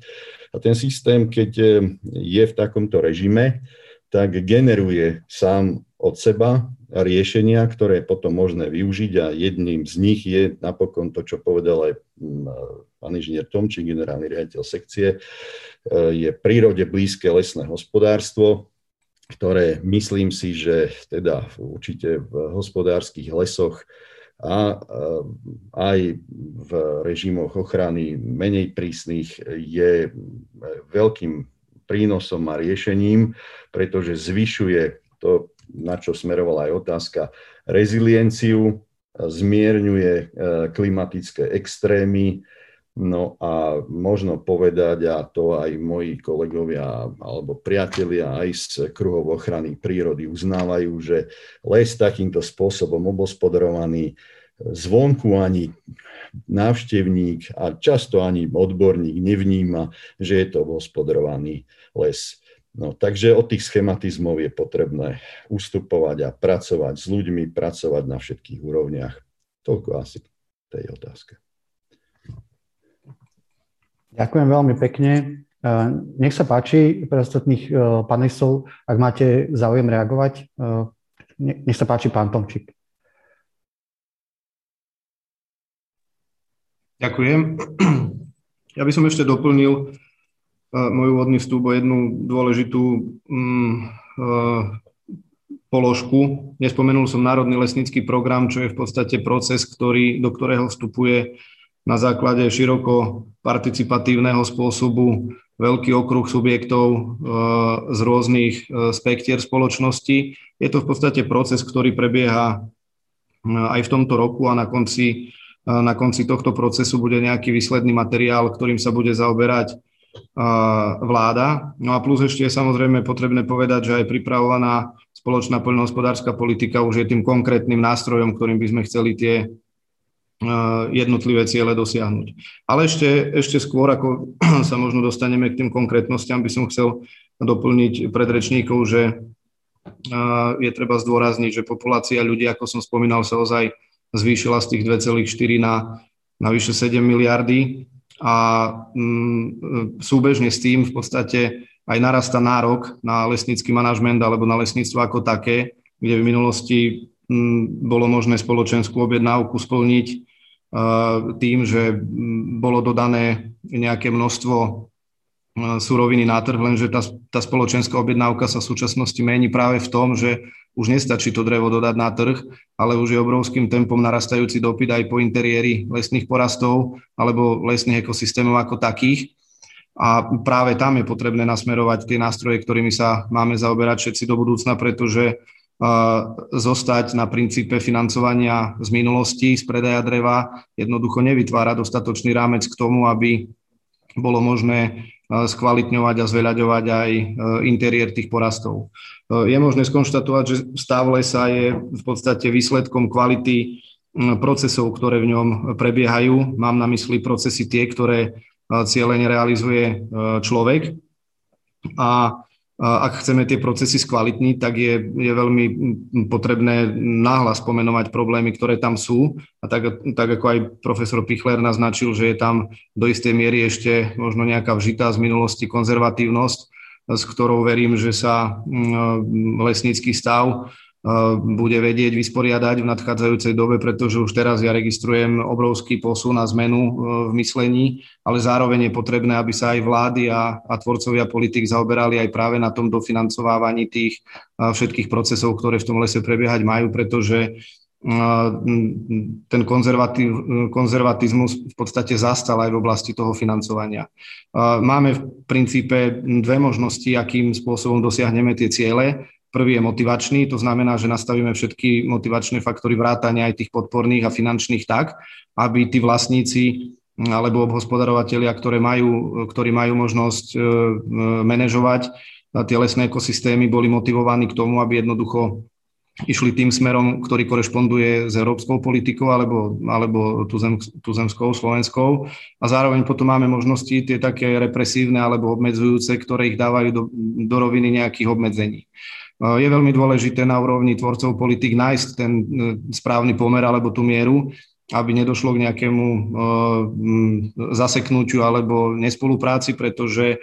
A ten systém, keď je v takomto režime, tak generuje sám od seba riešenia, ktoré je potom možné využiť a jedným z nich je napokon to, čo povedal aj pán inžinier Tomčík, generálny riaditeľ sekcie, je prírode blízke lesné hospodárstvo, ktoré myslím si, že teda určite v hospodárskych lesoch a aj v režimoch ochrany menej prísnych je veľkým prínosom a riešením, pretože zvyšuje to, na čo smerovala aj otázka, rezilienciu, zmierňuje klimatické extrémy, No a možno povedať, a to aj moji kolegovia alebo priatelia aj z kruhov ochrany prírody uznávajú, že les takýmto spôsobom obospodarovaný zvonku ani návštevník a často ani odborník nevníma, že je to obospodarovaný les. No, takže od tých schematizmov je potrebné ustupovať a pracovať s ľuďmi, pracovať na všetkých úrovniach. Toľko asi tej otázke. Ďakujem veľmi pekne. Nech sa páči pre ostatných panelistov, ak máte záujem reagovať. Nech sa páči, pán Tomčík. Ďakujem. Ja by som ešte doplnil môj úvodný vstup o jednu dôležitú položku. Nespomenul som Národný lesnický program, čo je v podstate proces, do ktorého vstupuje na základe široko participatívneho spôsobu veľký okruh subjektov z rôznych spektier spoločnosti. Je to v podstate proces, ktorý prebieha aj v tomto roku a na konci tohto procesu bude nejaký výsledný materiál, ktorým sa bude zaoberať vláda. No a plus ešte je samozrejme potrebné povedať, že aj pripravovaná spoločná poľnohospodárska politika už je tým konkrétnym nástrojom, ktorým by sme chceli tie jednotlivé ciele dosiahnuť. Ale ešte skôr, ako sa možno dostaneme k tým konkrétnostiam, by som chcel doplniť predrečníkov, že je treba zdôrazniť, že populácia ľudí, ako som spomínal, sa ozaj zvýšila z tých 2,4 na vyše 7 miliardy. A súbežne s tým v podstate aj narastá nárok na lesnícky manažment alebo na lesníctvo ako také, kde v minulosti bolo možné spoločenskú objednávku splniť tým, že bolo dodané nejaké množstvo suroviny na trh, lenže tá spoločenská objednávka sa v súčasnosti mení práve v tom, že už nestačí to drevo dodať na trh, ale už je obrovským tempom narastajúci dopyt aj po interiéri lesných porastov alebo lesných ekosystémov ako takých. A práve tam je potrebné nasmerovať tie nástroje, ktorými sa máme zaoberať všetci do budúcna, pretože zostať na princípe financovania z minulosti, z predaja dreva, jednoducho nevytvára dostatočný rámec k tomu, aby bolo možné skvalitňovať a zveľaďovať aj interiér tých porastov. Je možné skonštatovať, že stav lesa je v podstate výsledkom kvality procesov, ktoré v ňom prebiehajú. Mám na mysli procesy tie, ktoré cieľene realizuje človek. A ak chceme tie procesy skvalitniť, tak je veľmi potrebné nahlas pomenovať problémy, ktoré tam sú. A tak ako aj profesor Pichler naznačil, že je tam do istej miery ešte možno nejaká vžitá z minulosti konzervatívnosť, s ktorou verím, že sa lesnícky stav bude vedieť vysporiadať v nadchádzajúcej dobe, pretože už teraz ja registrujem obrovský posun a zmenu v myslení, ale zároveň je potrebné, aby sa aj vlády a tvorcovia politik zaoberali aj práve na tom dofinancovávaní tých všetkých procesov, ktoré v tom lese prebiehať majú, pretože ten konzervatizmus v podstate zastal aj v oblasti toho financovania. Máme v princípe dve možnosti, akým spôsobom dosiahneme tie ciele. Prvý je motivačný, to znamená, že nastavíme všetky motivačné faktory vrátania aj tých podporných a finančných tak, aby tí vlastníci alebo obhospodarovatelia, ktorí majú možnosť manažovať tie lesné ekosystémy, boli motivovaní k tomu, aby jednoducho išli tým smerom, ktorý korešponduje s európskou politikou alebo tuzemskou, slovenskou. A zároveň potom máme možnosti tie také represívne alebo obmedzujúce, ktoré ich dávajú do roviny nejakých obmedzení. Je veľmi dôležité na úrovni tvorcov politik nájsť ten správny pomer alebo tú mieru, aby nedošlo k nejakému zaseknutiu alebo nespolupráci, pretože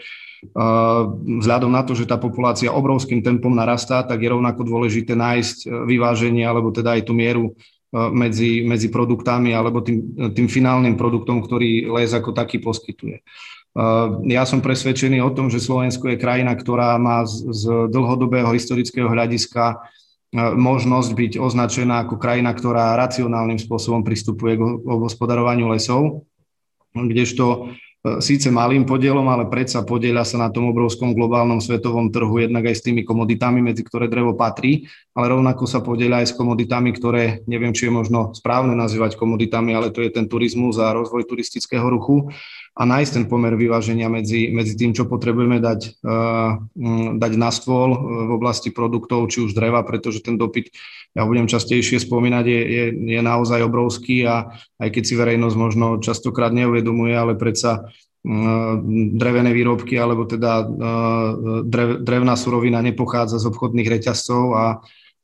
vzhľadom na to, že tá populácia obrovským tempom narastá, tak je rovnako dôležité nájsť vyváženie alebo teda aj tú mieru medzi produktami alebo tým finálnym produktom, ktorý les ako taký poskytuje. Ja som presvedčený o tom, že Slovensko je krajina, ktorá má z dlhodobého historického hľadiska možnosť byť označená ako krajina, ktorá racionálnym spôsobom pristupuje k obhospodarovaniu lesov, kdežto síce malým podielom, ale predsa podieľa sa na tom obrovskom globálnom svetovom trhu jednak aj s tými komoditami, medzi ktoré drevo patrí, ale rovnako sa podieľa aj s komoditami, ktoré neviem, či je možno správne nazývať komoditami, ale to je ten turizmus a rozvoj turistického ruchu a nájsť ten pomer vyváženia medzi tým, čo potrebujeme dať na stôl v oblasti produktov, či už dreva, pretože ten dopyt, ja budem častejšie spomínať, je naozaj obrovský a aj keď si verejnosť možno častokrát neuvedomuje, ale predsa drevené výrobky alebo teda drevná surovina nepochádza z obchodných reťazcov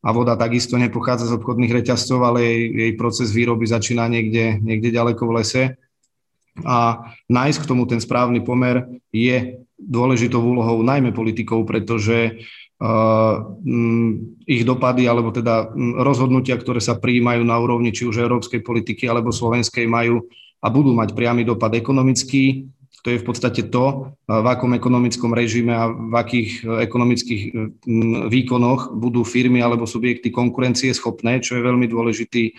a voda takisto nepochádza z obchodných reťazcov, ale jej proces výroby začína niekde ďaleko v lese. A nájsť k tomu ten správny pomer je dôležitou úlohou najmä politikov, pretože ich dopady alebo teda rozhodnutia, ktoré sa prijímajú na úrovni či už európskej politiky alebo slovenskej, majú a budú mať priamy dopad ekonomický. To je v podstate to, v akom ekonomickom režime a v akých ekonomických výkonoch budú firmy alebo subjekty konkurencieschopné, čo je veľmi dôležitý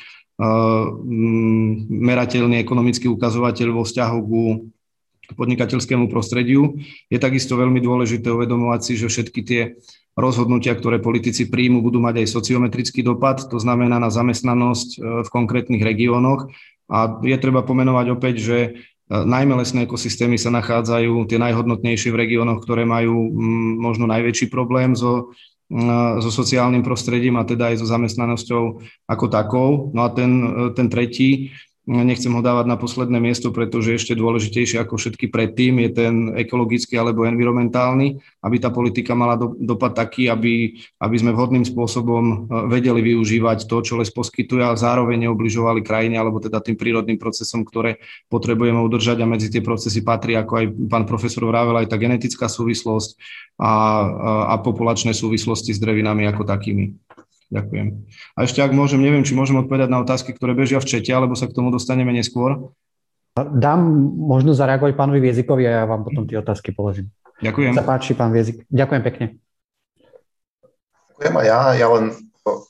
merateľný ekonomický ukazovateľ vo vzťahu k podnikateľskému prostrediu. Je takisto veľmi dôležité uvedomovať si, že všetky tie rozhodnutia, ktoré politici príjmu, budú mať aj sociometrický dopad, to znamená na zamestnanosť v konkrétnych regiónoch. A je treba pomenovať opäť, že najmä lesné ekosystémy sa nachádzajú tie najhodnotnejšie v regiónoch, ktoré majú možno najväčší problém so sociálnym prostredím a teda aj so zamestnanosťou ako takou. No a ten tretí, nechcem ho dávať na posledné miesto, pretože ešte dôležitejšie ako všetky predtým je ten ekologický alebo environmentálny, aby tá politika mala dopad taký, aby sme vhodným spôsobom vedeli využívať to, čo les poskytuje a zároveň neubližovali krajine alebo teda tým prírodným procesom, ktoré potrebujeme udržať a medzi tie procesy patrí, ako aj pán profesor vravel, aj tá genetická súvislosť a populačné súvislosti s drevinami ako takými. Ďakujem. A ešte, ak môžem, neviem, či môžem odpovedať na otázky, ktoré bežia v čete, alebo sa k tomu dostaneme neskôr. Dám možno zareagovať pánovi Viezikovi a ja vám potom tie otázky položím. Ďakujem. Sa páči, pán Viezik. Ďakujem pekne. Ďakujem a ja len,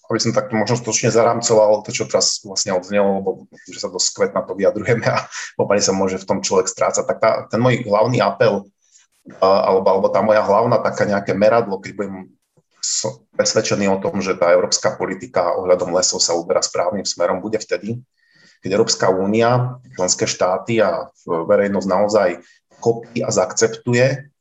aby som tak možno stručne zaramcoval to, čo teraz vlastne odznelo, lebo že sa dosť skvetná to vyjadrujeme a opäť sa môže v tom človek strácať. Tak ten môj hlavný apel, alebo tá moja hlavná taká nejaké meradlo, keď budem som presvedčený o tom, že tá európska politika ohľadom lesov sa uberá správnym smerom, bude vtedy, keď Európska únia, členské štáty a verejnosť naozaj kopí a zaakceptuje,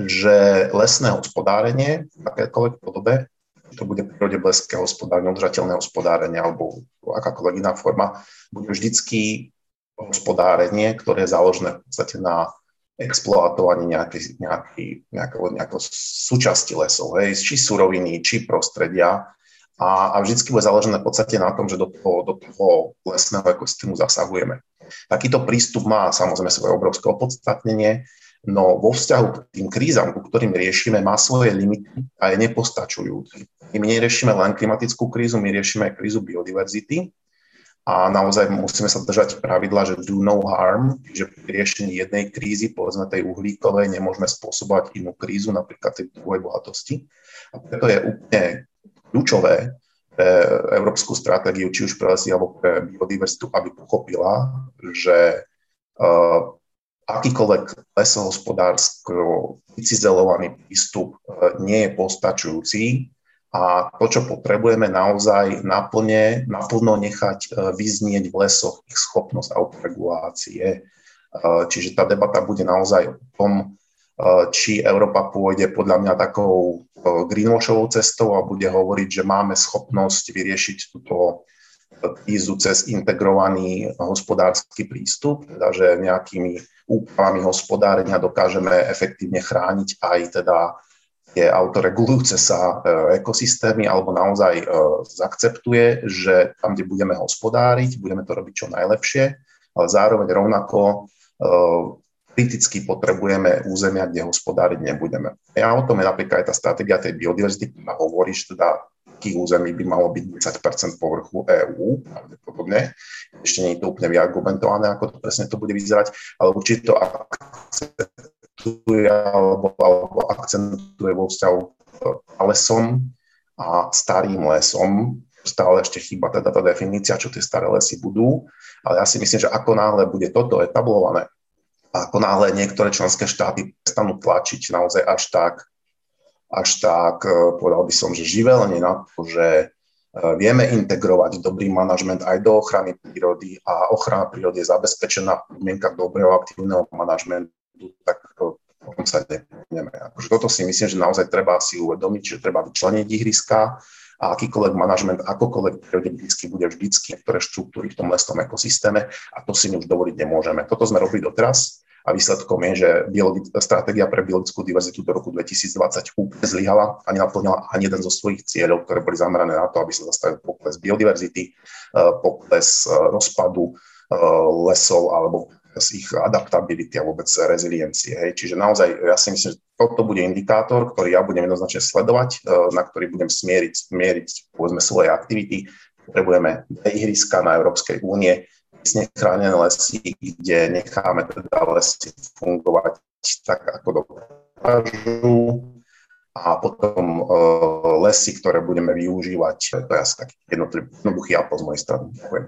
že lesné hospodárenie v akékoľvek podobe, to bude v prírode blízke hospodárenie, udržateľné hospodárenie alebo akákoľvek iná forma, bude vždycky hospodárenie, ktoré je založené v podstate na exploatovanie nejakého súčasti lesov, hej, či suroviny, či prostredia a vždycky bude založené v podstate na tom, že do toho lesného ekosystému zasahujeme. Takýto prístup má samozrejme svoje obrovské opodstatnenie, no vo vzťahu k tým krízam, ku ktorým riešime, má svoje limity a je nepostačujúci. My neriešime len klimatickú krízu, my riešime aj krízu biodiverzity. A naozaj musíme sa držať pravidla, že do no harm, že pri riešení jednej krízy, povedzme tej uhlíkovej, nemôžeme spôsobovať inú krízu, napríklad tej druhej bohatosti. A preto je úplne kľúčové pre európsku stratégiu, či už pre lesy alebo pre biodiverzitu, aby pochopila, že akýkoľvek lesohospodársko vycizelovaný prístup nie je postačujúci. A to, čo potrebujeme naozaj naplno nechať vyznieť v lesoch ich schopnosť autoregulácie. Čiže tá debata bude naozaj o tom, či Európa pôjde podľa mňa takou greenwashovou cestou a bude hovoriť, že máme schopnosť vyriešiť túto krízu cez integrovaný hospodársky prístup, teda že nejakými úpravami hospodárenia dokážeme efektívne chrániť aj teda je autoregulujúce sa ekosystémy, alebo naozaj zaakceptuje, že tam, kde budeme hospodáriť, budeme to robiť čo najlepšie, ale zároveň rovnako kriticky potrebujeme územia, kde hospodáriť nebudeme. A o tom je napríklad aj tá stratégia tej biodiverzity, ktorá hovorí, že teda takých území by malo byť 10% povrchu EÚ, pravdepodobne. Ešte nie je to úplne vyargumentované, ako to presne to bude vyzerať, ale určite to alebo akcentuje vo vzťahu lesom a starým lesom. Stále ešte chýba teda tá definícia, čo tie staré lesy budú, ale ja si myslím, že ako náhle bude toto etablované, ako náhle niektoré členské štáty prestanú tlačiť naozaj až tak, povedal by som, že živelne na to, že vieme integrovať dobrý manažment aj do ochrany prírody a ochrana prírody je zabezpečená v podmienkach dobrého aktívneho manažmentu, tak v tom sa nevieme. Akože toto si myslím, že naozaj treba si uvedomiť, že treba vyčleniť ihriska a akýkoľvek manažment, akokoľvek periodicky bude vždycky niektoré štruktúry v tom lesnom ekosystéme a to si už dovoliť nemôžeme. Toto sme robili doteraz a výsledkom je, že stratégia pre biologickú diverzitu do roku 2020 úplne zlyhala a nenaplnila ani jeden zo svojich cieľov, ktoré boli zamerané na to, aby sa zastavil pokles biodiverzity, pokles rozpadu lesov alebo z ich adaptability a vôbec reziliencie. Hej. Čiže naozaj, ja si myslím, že toto bude indikátor, ktorý ja budem jednoznačne sledovať, na ktorý budem smieriť povedzme svoje aktivity. Potrebujeme ihriska na Európskej únie, presne chránené lesy, kde necháme teda lesy fungovať tak, ako dokážu. A potom lesy, ktoré budeme využívať, to je asi taký jednoduchý apel z mojej strany. Ďakujem.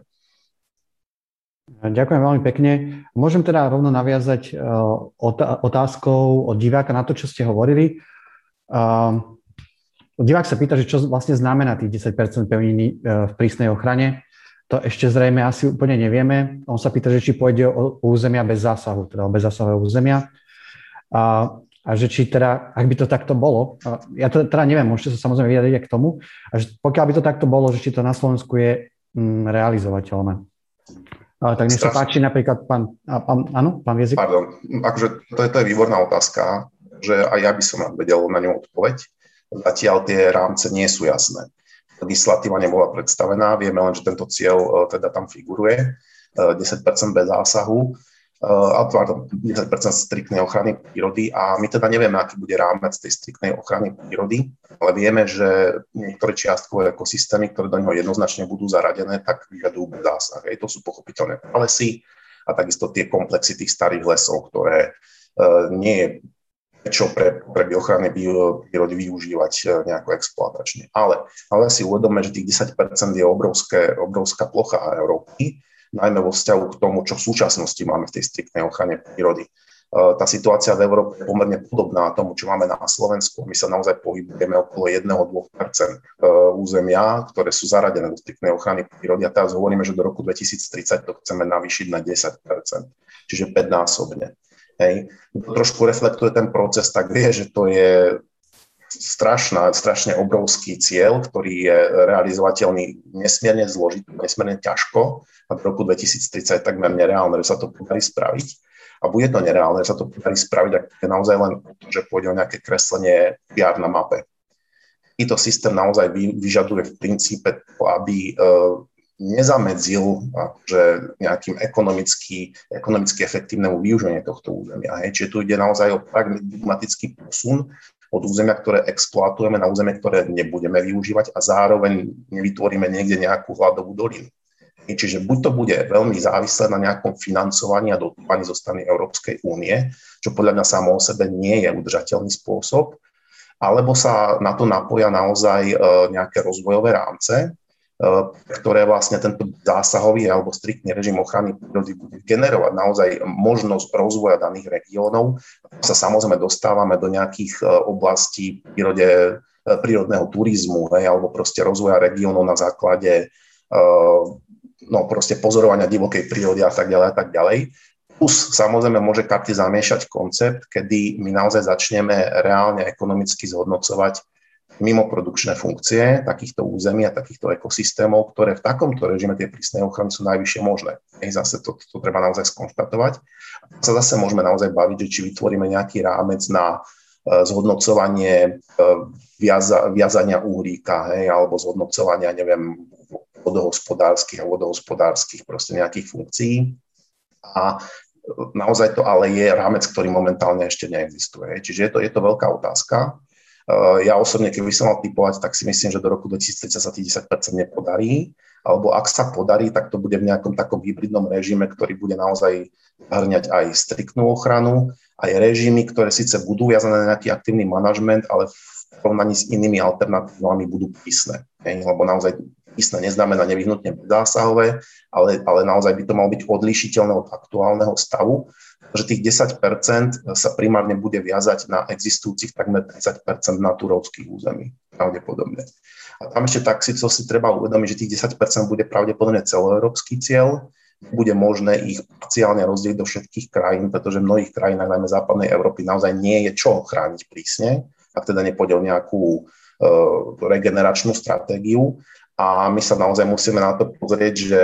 Ďakujem veľmi pekne. Môžem teda rovno naviazať otázkou od diváka na to, čo ste hovorili. Divák sa pýta, že čo vlastne znamená tých 10% pevniny v prísnej ochrane. To ešte zrejme asi úplne nevieme. On sa pýta, že či pôjde o územia bez zásahu, teda o bezzásahového územia. A že či teda, ak by to takto bolo, ja to teda neviem, môžete sa samozrejme vyjadriť k tomu, a že pokiaľ by to takto bolo, že či to na Slovensku je realizovateľné. Tak nech sa páči napríklad pán Wiezik. Pardon, akože to je výborná otázka, že aj ja by som vedel na ňu odpoveď. Zatiaľ tie rámce nie sú jasné. Legislatíva nebola predstavená, vieme len, že tento cieľ teda tam figuruje, 10% bez zásahu, pardon, 10% striktnej ochrany prírody a my teda nevieme, aký bude rámec tej striktnej ochrany prírody, ale vieme, že niektoré čiastkové ekosystémy, ktoré do neho jednoznačne budú zaradené, tak vyžadujú bez zásah. To sú pochopiteľné pralesy a takisto tie komplexy tých starých lesov, ktoré nie je čo pre ochrany prírody využívať nejako exploatačne. Ale si uvedome, že tých 10% je obrovská plocha Európy, najmä vo vzťahu k tomu, čo v súčasnosti máme v tej striktnej ochrane prírody. Tá situácia v Európe je pomerne podobná tomu, čo máme na Slovensku. My sa naozaj pohybujeme okolo 1-2% územia, ktoré sú zaradené do striktnej ochrany prírody. A teraz hovoríme, že do roku 2030 to chceme navýšiť na 10%, čiže 5-násobne. Hej. Kto trošku reflektuje ten proces, tak vie, že to je strašne obrovský cieľ, ktorý je realizovateľný nesmierne zložitý, nesmierne ťažko a do roku 2030 takmer nereálne, že sa to podarí spraviť. A bude to nereálne, že sa to podarí spraviť, ak je naozaj len to, že pôjde o nejaké kreslenie PR na mape. Tento systém naozaj vyžaduje v princípe to, aby nezamedzil že nejakým ekonomicky efektívnemu využívaniu tohto územia. Hej. Čiže tu ide naozaj o pragmatický posun od územia, ktoré exploatujeme, na územie, ktoré nebudeme využívať a zároveň nevytvoríme niekde nejakú hladovú dolinu. Čiže buď to bude veľmi závislé na nejakom financovaní a dotovaní zo strany Európskej únie, čo podľa mňa samo o sebe nie je udržateľný spôsob, alebo sa na to napoja naozaj nejaké rozvojové rámce, ktoré vlastne tento zásahový alebo striktný režim ochrany prírody bude generovať naozaj možnosť rozvoja daných regiónov. Sa samozrejme dostávame do nejakých oblastí prírodného turizmu, hej, alebo proste rozvoja regiónov na základe pozorovania divokej prírody a tak ďalej. Plus samozrejme môže karty zamiešať koncept, kedy my naozaj začneme reálne ekonomicky zhodnocovať mimoprodukčné funkcie takýchto území a takýchto ekosystémov, ktoré v takomto režime tej prísnej ochrany sú najvyššie možné. Zase to treba naozaj skonštatovať. A sa zase môžeme naozaj baviť, že či vytvoríme nejaký rámec na zhodnocovanie viazania uhlíka, alebo zhodnocovania, neviem, vodohospodárskych proste nejakých funkcií. A naozaj to ale je rámec, ktorý momentálne ešte neexistuje. Čiže je to veľká otázka. Ja osobne, keby som mal typovať, tak si myslím, že do roku 2030 sa tých 10% nepodarí, alebo ak sa podarí, tak to bude v nejakom takom hybridnom režime, ktorý bude naozaj hrňať aj striktnú ochranu, aj režimy, ktoré síce budú viazané na nejaký aktívny manažment, ale v porovnaní s inými alternatívami budú prísne. Lebo naozaj prísne neznamená nevyhnutne zásahové, ale naozaj by to malo byť odlíšiteľné od aktuálneho stavu, že tých 10% sa primárne bude viazať na existujúcich takmer 30% naturovských území, pravdepodobne. A tam ešte tak si to si treba uvedomiť, že tých 10% bude pravdepodobne celoeurópsky cieľ, bude možné ich parciálne rozdeliť do všetkých krajín, pretože v mnohých krajinách, najmä západnej Európy, naozaj nie je čo chrániť prísne, ak teda nepodiel nejakú regeneračnú stratégiu. A my sa naozaj musíme na to pozrieť, že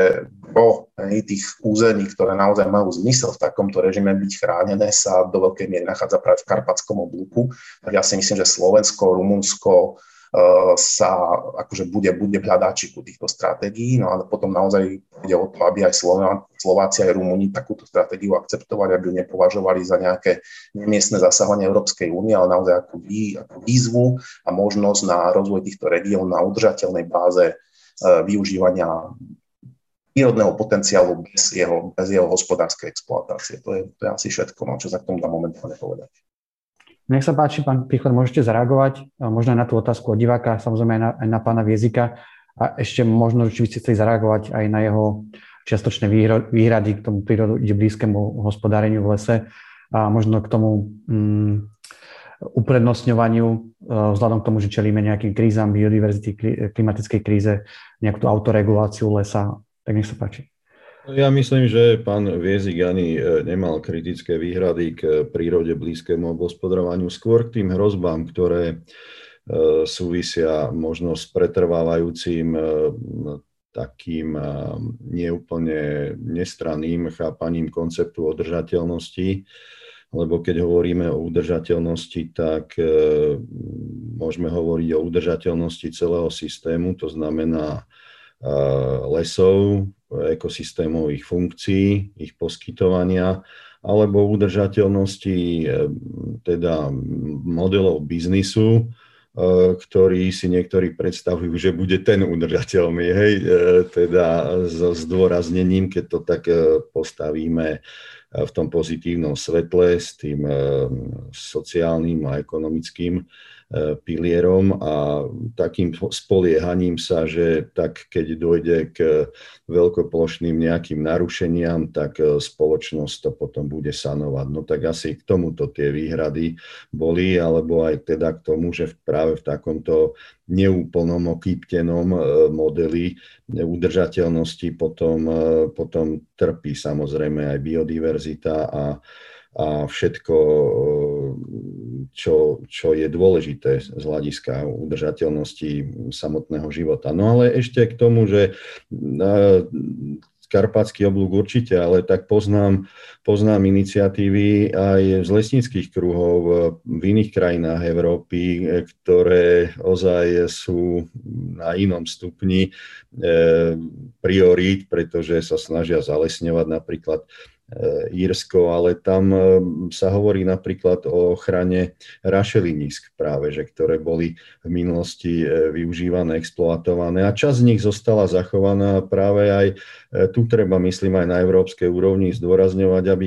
tých území, ktoré naozaj majú zmysel v takomto režime byť chránené, sa do veľkej miery nachádza práve v Karpatskom oblúku. Tak ja si myslím, že Slovensko, Rumunsko sa akože bude v hľadáčiku týchto stratégií, no ale potom naozaj ide o to, aby aj Slováci, aj Rumúni takúto stratégiu akceptovali, aby ju nepovažovali za nejaké nemiestne zasahovanie Európskej únie, ale naozaj ako výzvu a možnosť na rozvoj týchto regiónov na udržateľnej báze využívania prírodného potenciálu bez jeho hospodárskej exploatácie. To je asi všetko, čo sa k tomu dá momentálne povedať. Nech sa páči, pán Pichler, môžete zareagovať možno na tú otázku od diváka, samozrejme aj na pána Wiezika a ešte možno, či by ste chceli zareagovať aj na jeho čiastočné výhrady k tomu prírode blízkému hospodáreniu v lese a možno k tomu uprednostňovaniu vzhľadom k tomu, že čelíme nejakým krízam biodiverzity, klimatickej kríze, nejakú tú autoreguláciu lesa. Tak nech sa páči. Ja myslím, že pán Wiezik ani nemal kritické výhrady k prírode blízkému hospodárovaniu, skôr k tým hrozbám, ktoré súvisia možno s pretrvávajúcim takým neúplne nestranným chápaním konceptu udržateľnosti, lebo keď hovoríme o udržateľnosti, tak môžeme hovoriť o udržateľnosti celého systému, to znamená lesov, ekosystémov, ich funkcií, ich poskytovania, alebo udržateľnosti teda modelov biznisu, ktorý si niektorí predstavujú, že bude ten udržateľný, hej, teda so zdôraznením, keď to tak postavíme v tom pozitívnom svetle s tým sociálnym a ekonomickým pilierom a takým spoliehaním sa, že tak keď dôjde k veľkoplošným nejakým narušeniam, tak spoločnosť to potom bude sanovať. No tak asi k tomuto tie výhrady boli, alebo aj teda k tomu, že práve v takomto neúplnom okýptenom modeli udržateľnosti potom trpí samozrejme aj biodiverzita a všetko, čo je dôležité z hľadiska udržateľnosti samotného života. No ale ešte k tomu, že Karpatský oblúk určite, ale tak poznám iniciatívy aj z lesníckych kruhov v iných krajinách Európy, ktoré ozaj sú na inom stupni priorít, pretože sa snažia zalesňovať napríklad Írsko, ale tam sa hovorí napríklad o ochrane rašelinísk práve, že ktoré boli v minulosti využívané, exploatované a časť z nich zostala zachovaná práve aj tu treba, myslím, aj na európskej úrovni zdôrazňovať, aby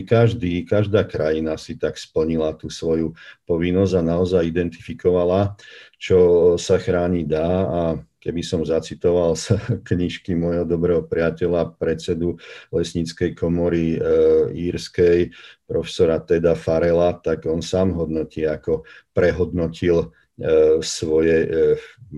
každá krajina si tak splnila tú svoju povinnosť a naozaj identifikovala, čo sa chrániť dá a keby som zacitoval z knižky mojho dobrého priateľa, predsedu lesníckej komory írskej, profesora Teda Farela, tak on sám hodnotí, ako prehodnotil svoje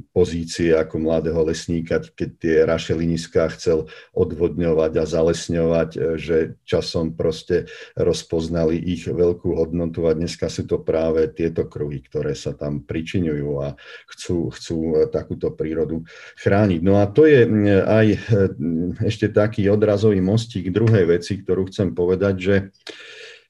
pozície ako mladého lesníka, keď tie rašeliniská chcel odvodňovať a zalesňovať, že časom proste rozpoznali ich veľkú hodnotu a dneska sú to práve tieto kruhy, ktoré sa tam pričiňujú a chcú takúto prírodu chrániť. No a to je aj ešte taký odrazový mostík druhej veci, ktorú chcem povedať, že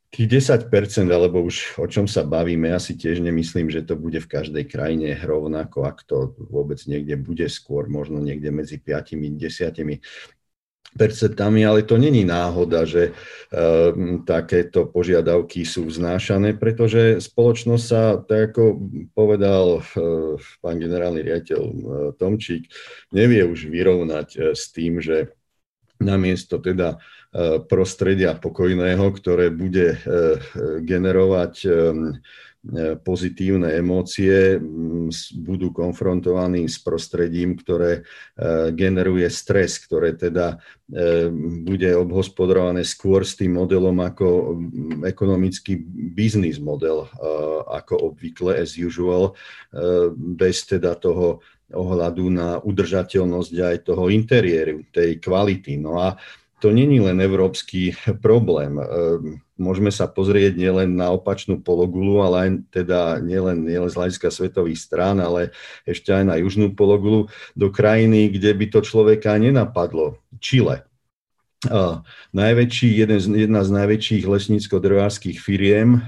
tých 10%, alebo už o čom sa bavíme, ja si tiež nemyslím, že to bude v každej krajine rovnako, ak to vôbec niekde bude skôr, možno niekde medzi 5 a 10 percentami, ale to není náhoda, že takéto požiadavky sú vznášané, pretože spoločnosť sa, tak ako povedal pán generálny riaditeľ Tomčík, nevie už vyrovnať s tým, že namiesto teda prostredia pokojného, ktoré bude generovať pozitívne emócie, budú konfrontovaní s prostredím, ktoré generuje stres, ktoré teda bude obhospodarované skôr s tým modelom ako ekonomický biznis model, ako obvykle, as usual, bez teda toho ohľadu na udržateľnosť aj toho interiéru, tej kvality. No a to není len európsky problém. Môžeme sa pozrieť nielen na opačnú pologulu, ale aj teda nielen z hľadiska svetových strán, ale ešte aj na južnú pologulu, do krajiny, kde by to človeka nenapadlo. Čile. Jedna z najväčších lesnícko-drevárskych firiem,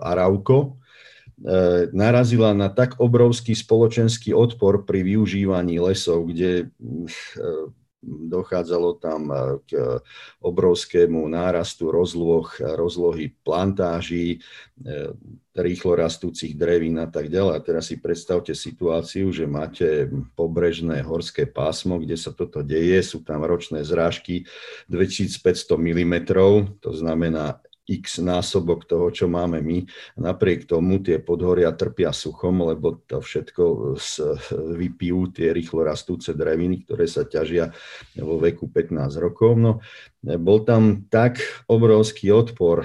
Arauco, narazila na tak obrovský spoločenský odpor pri využívaní lesov, kde dochádzalo tam k obrovskému nárastu rozlohy plantáží, rýchlo rastúcich drevín a tak ďalej. A teraz si predstavte situáciu, že máte pobrežné horské pásmo, kde sa toto deje, sú tam ročné zrážky 2500 mm, to znamená x násobok toho, čo máme my. Napriek tomu tie podhoria trpia suchom, lebo to všetko vypijú tie rýchlo rastúce dreviny, ktoré sa ťažia vo veku 15 rokov. No, bol tam tak obrovský odpor,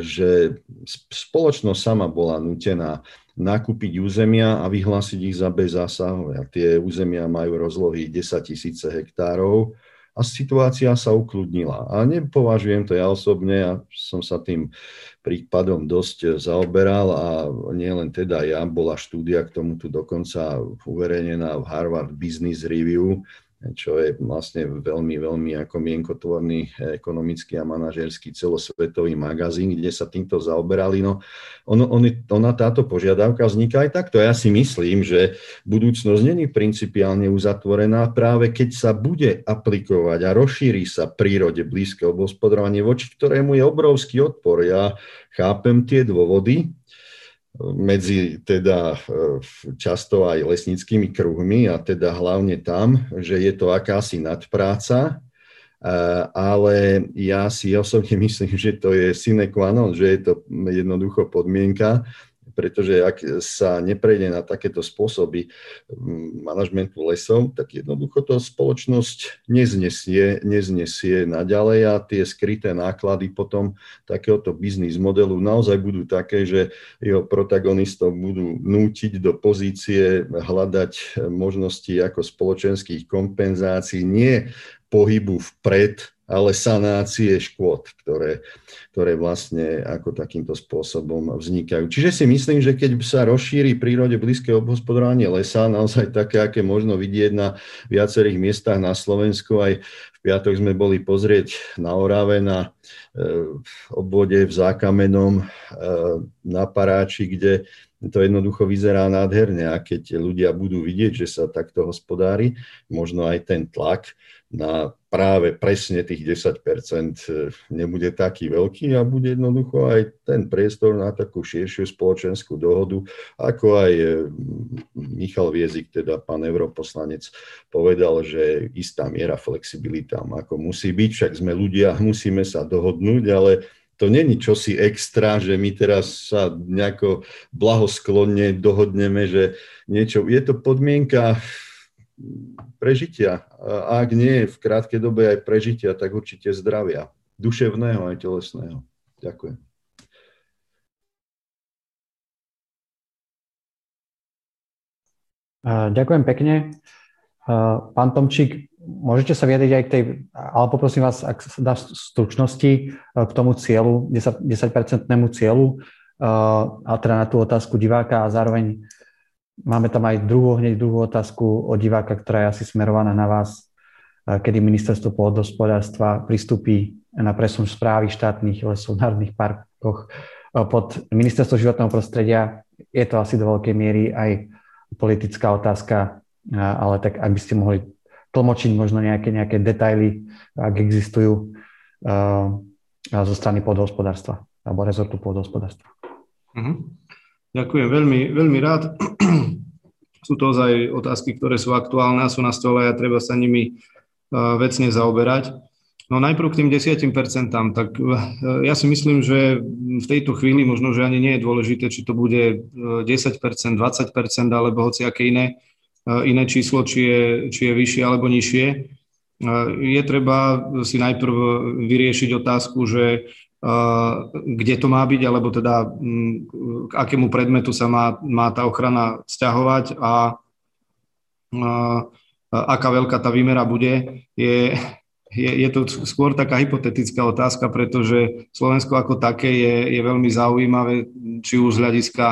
že spoločnosť sama bola nútená nakúpiť územia a vyhlásiť ich za bezzásahové. Tie územia majú rozlohy 10 000 hektárov, a situácia sa ukludnila. A nepovažujem to ja osobne, ja som sa tým prípadom dosť zaoberal a nie len teda ja, bola štúdia k tomu tu dokonca uverejnená v Harvard Business Review, čo je vlastne veľmi, veľmi ako mienkotvorný ekonomický a manažerský celosvetový magazín, kde sa týmto zaoberali. No, ona táto požiadavka vzniká aj takto. Ja si myslím, že budúcnosť není principiálne uzatvorená, práve keď sa bude aplikovať a rozšíri sa prírode blízke obhospodarovanie, voči ktorému je obrovský odpor. Ja chápem tie dôvody, medzi teda často aj lesníckymi kruhmi a teda hlavne tam, že je to akási nadpráca, ale ja si osobne myslím, že to je sine qua non, že je to jednoducho podmienka, pretože ak sa neprejde na takéto spôsoby manažmentu lesov, tak jednoducho to spoločnosť neznesie naďalej a tie skryté náklady potom takéhoto biznis modelu naozaj budú také, že jeho protagonistov budú nútiť do pozície hľadať možnosti ako spoločenských kompenzácií, nie pohybu vpred, ale sanácie škôd, ktoré vlastne ako takýmto spôsobom vznikajú. Čiže si myslím, že keď sa rozšíri prírode blízke obhospodarovanie lesa, naozaj také, aké možno vidieť na viacerých miestach na Slovensku, aj v piatok sme boli pozrieť na Orave, na obvode v Zákamenom, na Paráči, kde to jednoducho vyzerá nádherne a keď ľudia budú vidieť, že sa takto hospodári, možno aj ten tlak na práve presne tých 10% nebude taký veľký a bude jednoducho aj ten priestor na takú širšiu spoločenskú dohodu, ako aj Michal Wiezik, teda pán europoslanec, povedal, že istá miera flexibilita ako musí byť, však sme ľudia, musíme sa dohodnúť, ale to není čosi extra, že my teraz sa nejako blahosklonne dohodneme, že niečo. Je to podmienka prežitia. A ak nie v krátkej dobe aj prežitia, tak určite zdravia. Duševného aj telesného. Ďakujem. Ďakujem pekne. Pán Tomčík, môžete sa vyjadriť aj k tej, ale poprosím vás, ak sa dá v stručnosti k tomu cieľu, 10-percentnému cieľu, a teda na tú otázku diváka a zároveň máme tam aj hneď druhú otázku od diváka, ktorá je asi smerovaná na vás, kedy Ministerstvo pôdohospodárstva pristúpi na presun správy štátnych lesov v národných parkoch pod Ministerstvo životného prostredia. Je to asi do veľkej miery aj politická otázka, ale tak ak by ste mohli tlmočiť možno nejaké detaily, ak existujú zo strany pôdohospodárstva alebo rezortu pôdohospodárstva. Ďakujem veľmi rád. Sú to ozaj otázky, ktoré sú aktuálne a sú na stole a treba sa nimi vecne zaoberať. No najprv k tým 10%, tak ja si myslím, že v tejto chvíli možno, že ani nie je dôležité, či to bude 10%, 20% alebo hociaké iné číslo, či je vyššie alebo nižšie. Je treba si najprv vyriešiť otázku, že kde to má byť, alebo teda k akému predmetu sa má tá ochrana vzťahovať a aká veľká tá výmera bude, je to skôr taká hypotetická otázka, pretože Slovensko ako také je veľmi zaujímavé, či už z hľadiska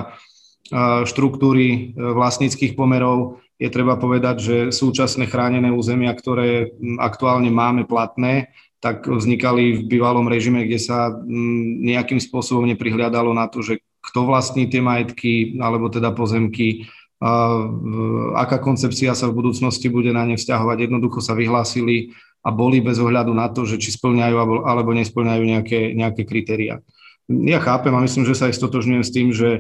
štruktúry vlastníckych pomerov. Je treba povedať, že súčasné chránené územia, ktoré aktuálne máme platné, tak vznikali v bývalom režime, kde sa nejakým spôsobom neprihliadalo na to, že kto vlastní tie majetky, alebo teda pozemky, aká koncepcia sa v budúcnosti bude na ne vzťahovať. Jednoducho sa vyhlásili a boli bez ohľadu na to, že či splňajú alebo nesplňajú nejaké kritériá. Ja chápem a myslím, že sa aj stotožňujem s tým, že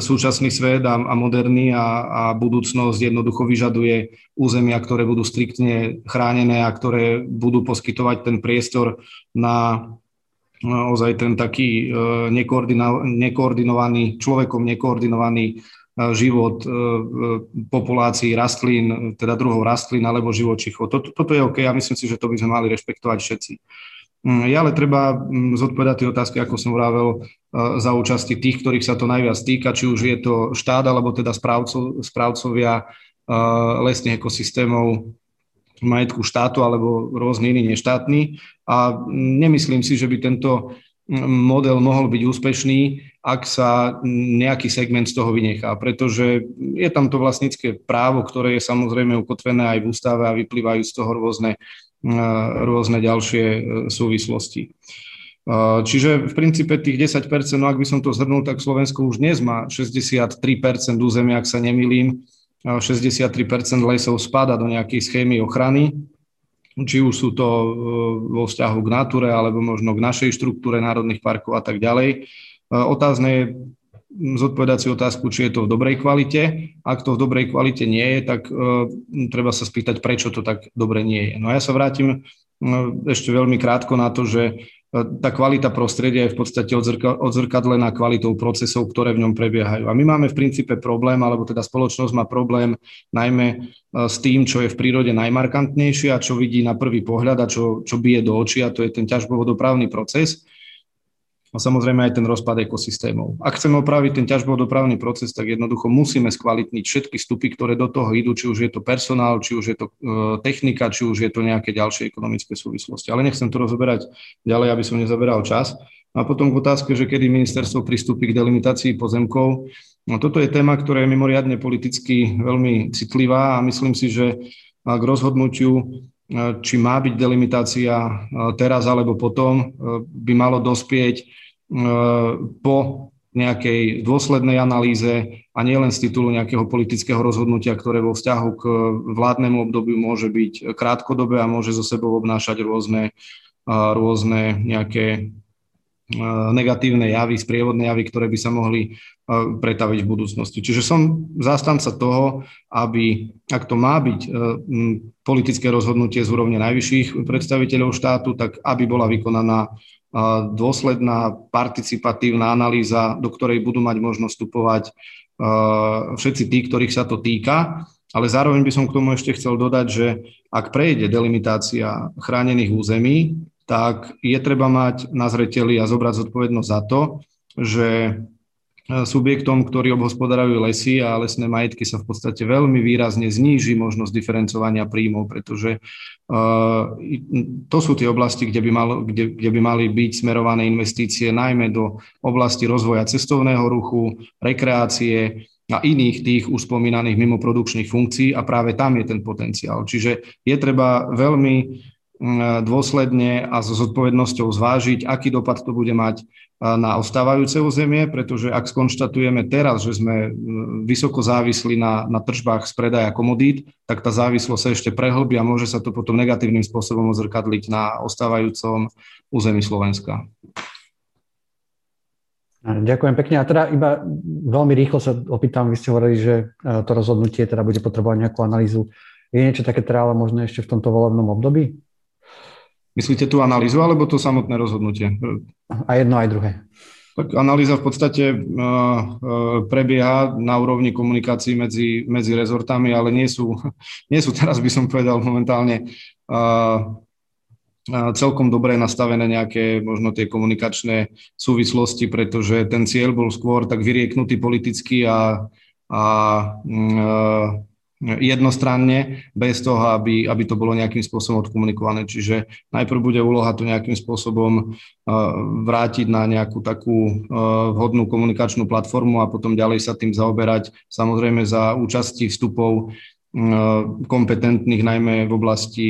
súčasný svet a moderný a budúcnosť jednoducho vyžaduje územia, ktoré budú striktne chránené a ktoré budú poskytovať ten priestor na ozaj ten taký nekoordinovaný, človekom nekoordinovaný život populácií rastlín, teda druhov rastlín alebo živočíchov. Toto je OK a myslím si, že to by sme mali rešpektovať všetci. Je ale treba zodpovedať tie otázky, ako som vravel, za účasti tých, ktorých sa to najviac týka, či už je to štát alebo teda správcovia lesných ekosystémov, majetku štátu alebo rôzny iný neštátny. A nemyslím si, že by tento model mohol byť úspešný, ak sa nejaký segment z toho vynechá, pretože je tam to vlastnícke právo, ktoré je samozrejme ukotvené aj v ústave a vyplývajú z toho rôzne ďalšie súvislosti. Čiže v princípe tých 10%, no ak by som to zhrnul, tak Slovensko už dnes má 63% územia, ak sa nemýlim, 63% lesov spada do nejakej schémy ochrany, či už sú to vo vzťahu k Nature, alebo možno k našej štruktúre národných parkov a tak ďalej. Otázne je zodpovedať si otázku, či je to v dobrej kvalite. Ak to v dobrej kvalite nie je, tak treba sa spýtať, prečo to tak dobre nie je. No a ja sa vrátim ešte veľmi krátko na to, že tá kvalita prostredia je v podstate odzrkadlená kvalitou procesov, ktoré v ňom prebiehajú. A my máme v princípe problém, alebo teda spoločnosť má problém najmä s tým, čo je v prírode najmarkantnejšie a čo vidí na prvý pohľad a čo bije do očí, a to je ten ťažbovodopravný proces a samozrejme aj ten rozpad ekosystémov. Ak chceme opraviť ten ťažbovodopravný proces, tak jednoducho musíme skvalitniť všetky vstupy, ktoré do toho idú, či už je to personál, či už je to technika, či už je to nejaké ďalšie ekonomické súvislosti. Ale nechcem to rozoberať ďalej, aby som nezaberal čas. A potom k otázke, že kedy ministerstvo pristúpi k delimitácii pozemkov. No, toto je téma, ktorá je mimoriadne politicky veľmi citlivá a myslím si, že k rozhodnutiu, či má byť delimitácia teraz alebo potom, by malo dospieť po nejakej dôslednej analýze a nielen z titulu nejakého politického rozhodnutia, ktoré vo vzťahu k vládnemu obdobiu môže byť krátkodobé a môže zo sebou obnášať rôzne nejaké negatívne javy, sprievodné javy, ktoré by sa mohli pretaviť v budúcnosti. Čiže som zástanca toho, aby, ak to má byť politické rozhodnutie z úrovne najvyšších predstaviteľov štátu, tak aby bola vykonaná dôsledná participatívna analýza, do ktorej budú mať možnosť vstupovať všetci tí, ktorých sa to týka. Ale zároveň by som k tomu ešte chcel dodať, že ak prejde delimitácia chránených území, tak je treba mať na zreteli a zobrať zodpovednosť za to, že subjektom, ktorí obhospodarujú lesy a lesné majetky, sa v podstate veľmi výrazne zníži možnosť diferencovania príjmov, pretože to sú tie oblasti, kde by mali byť smerované investície najmä do oblasti rozvoja cestovného ruchu, rekreácie a iných tých už spomínaných mimoprodukčných funkcií, a práve tam je ten potenciál. Čiže je treba veľmi dôsledne a so zodpovednosťou zvážiť, aký dopad to bude mať na ostávajúce územie, pretože ak skonštatujeme teraz, že sme vysoko závislí na tržbách z predaja komodít, tak tá závislosť sa ešte prehlbí a môže sa to potom negatívnym spôsobom odzrkadliť na ostávajúcom území Slovenska. Ďakujem pekne. A teda iba veľmi rýchlo sa opýtam, vy ste hovorili, že to rozhodnutie teda bude potrebovať nejakú analýzu. Je niečo také teda možné ešte v tomto volebnom období? Myslíte tú analýzu, alebo to samotné rozhodnutie? A jedno, aj druhé. Tak analýza v podstate prebieha na úrovni komunikácií medzi rezortami, ale nie sú teraz, by som povedal, momentálne celkom dobre nastavené nejaké možno tie komunikačné súvislosti, pretože ten cieľ bol skôr tak vyrieknutý politicky a jednostranne, bez toho, aby to bolo nejakým spôsobom odkomunikované. Čiže najprv bude úloha to nejakým spôsobom vrátiť na nejakú takú vhodnú komunikačnú platformu a potom ďalej sa tým zaoberať, samozrejme za účasti vstupov kompetentných, najmä v oblasti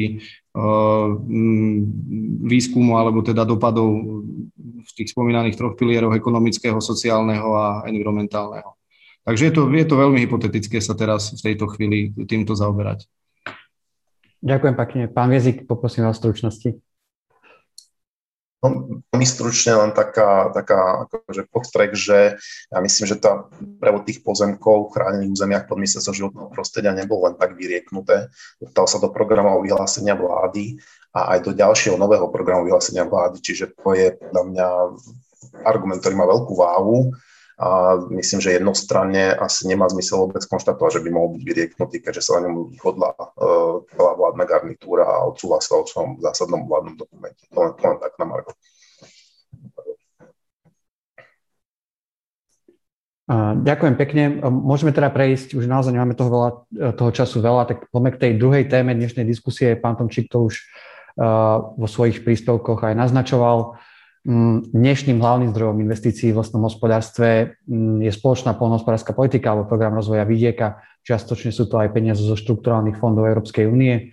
výskumu alebo teda dopadov v tých spomínaných troch pilieroch ekonomického, sociálneho a environmentálneho. Takže je to veľmi hypotetické sa teraz v tejto chvíli týmto zaoberať. Ďakujem pekne. Pán Wiezik, poprosím o stručnosti. No, veľmi stručne len taká akože podstrek, že ja myslím, že tá prevod tých pozemkov v chránených územiach pod Ministerstvom životného prostredia nebol len tak vyrieknuté. Dostal sa do programov vyhlásenia vlády a aj do ďalšieho nového programu vyhlásenia vlády, čiže to je podľa mňa argument, ktorý má veľkú váhu. A myslím, že jednostranne asi nemá zmysel vôbec konštatovať, že by mohol byť vyrieknutý, keďže sa na ňom vyhodla celá vládna garnitúra a odsúhlasila v svojom zásadnom vládnom dokumente. To len tak na margo. Ďakujem pekne. Môžeme teda prejsť, už naozaj nemáme toho času veľa, tak poďme k tej druhej téme dnešnej diskusie. Pán Tomčík to už vo svojich príspevkoch aj naznačoval. Dnešným hlavným zdrojom investícií v lesnom hospodárstve je spoločná poľnohospodárska politika alebo program rozvoja vidieka. Čiastočne sú to aj peniaze zo štrukturálnych fondov Európskej únie.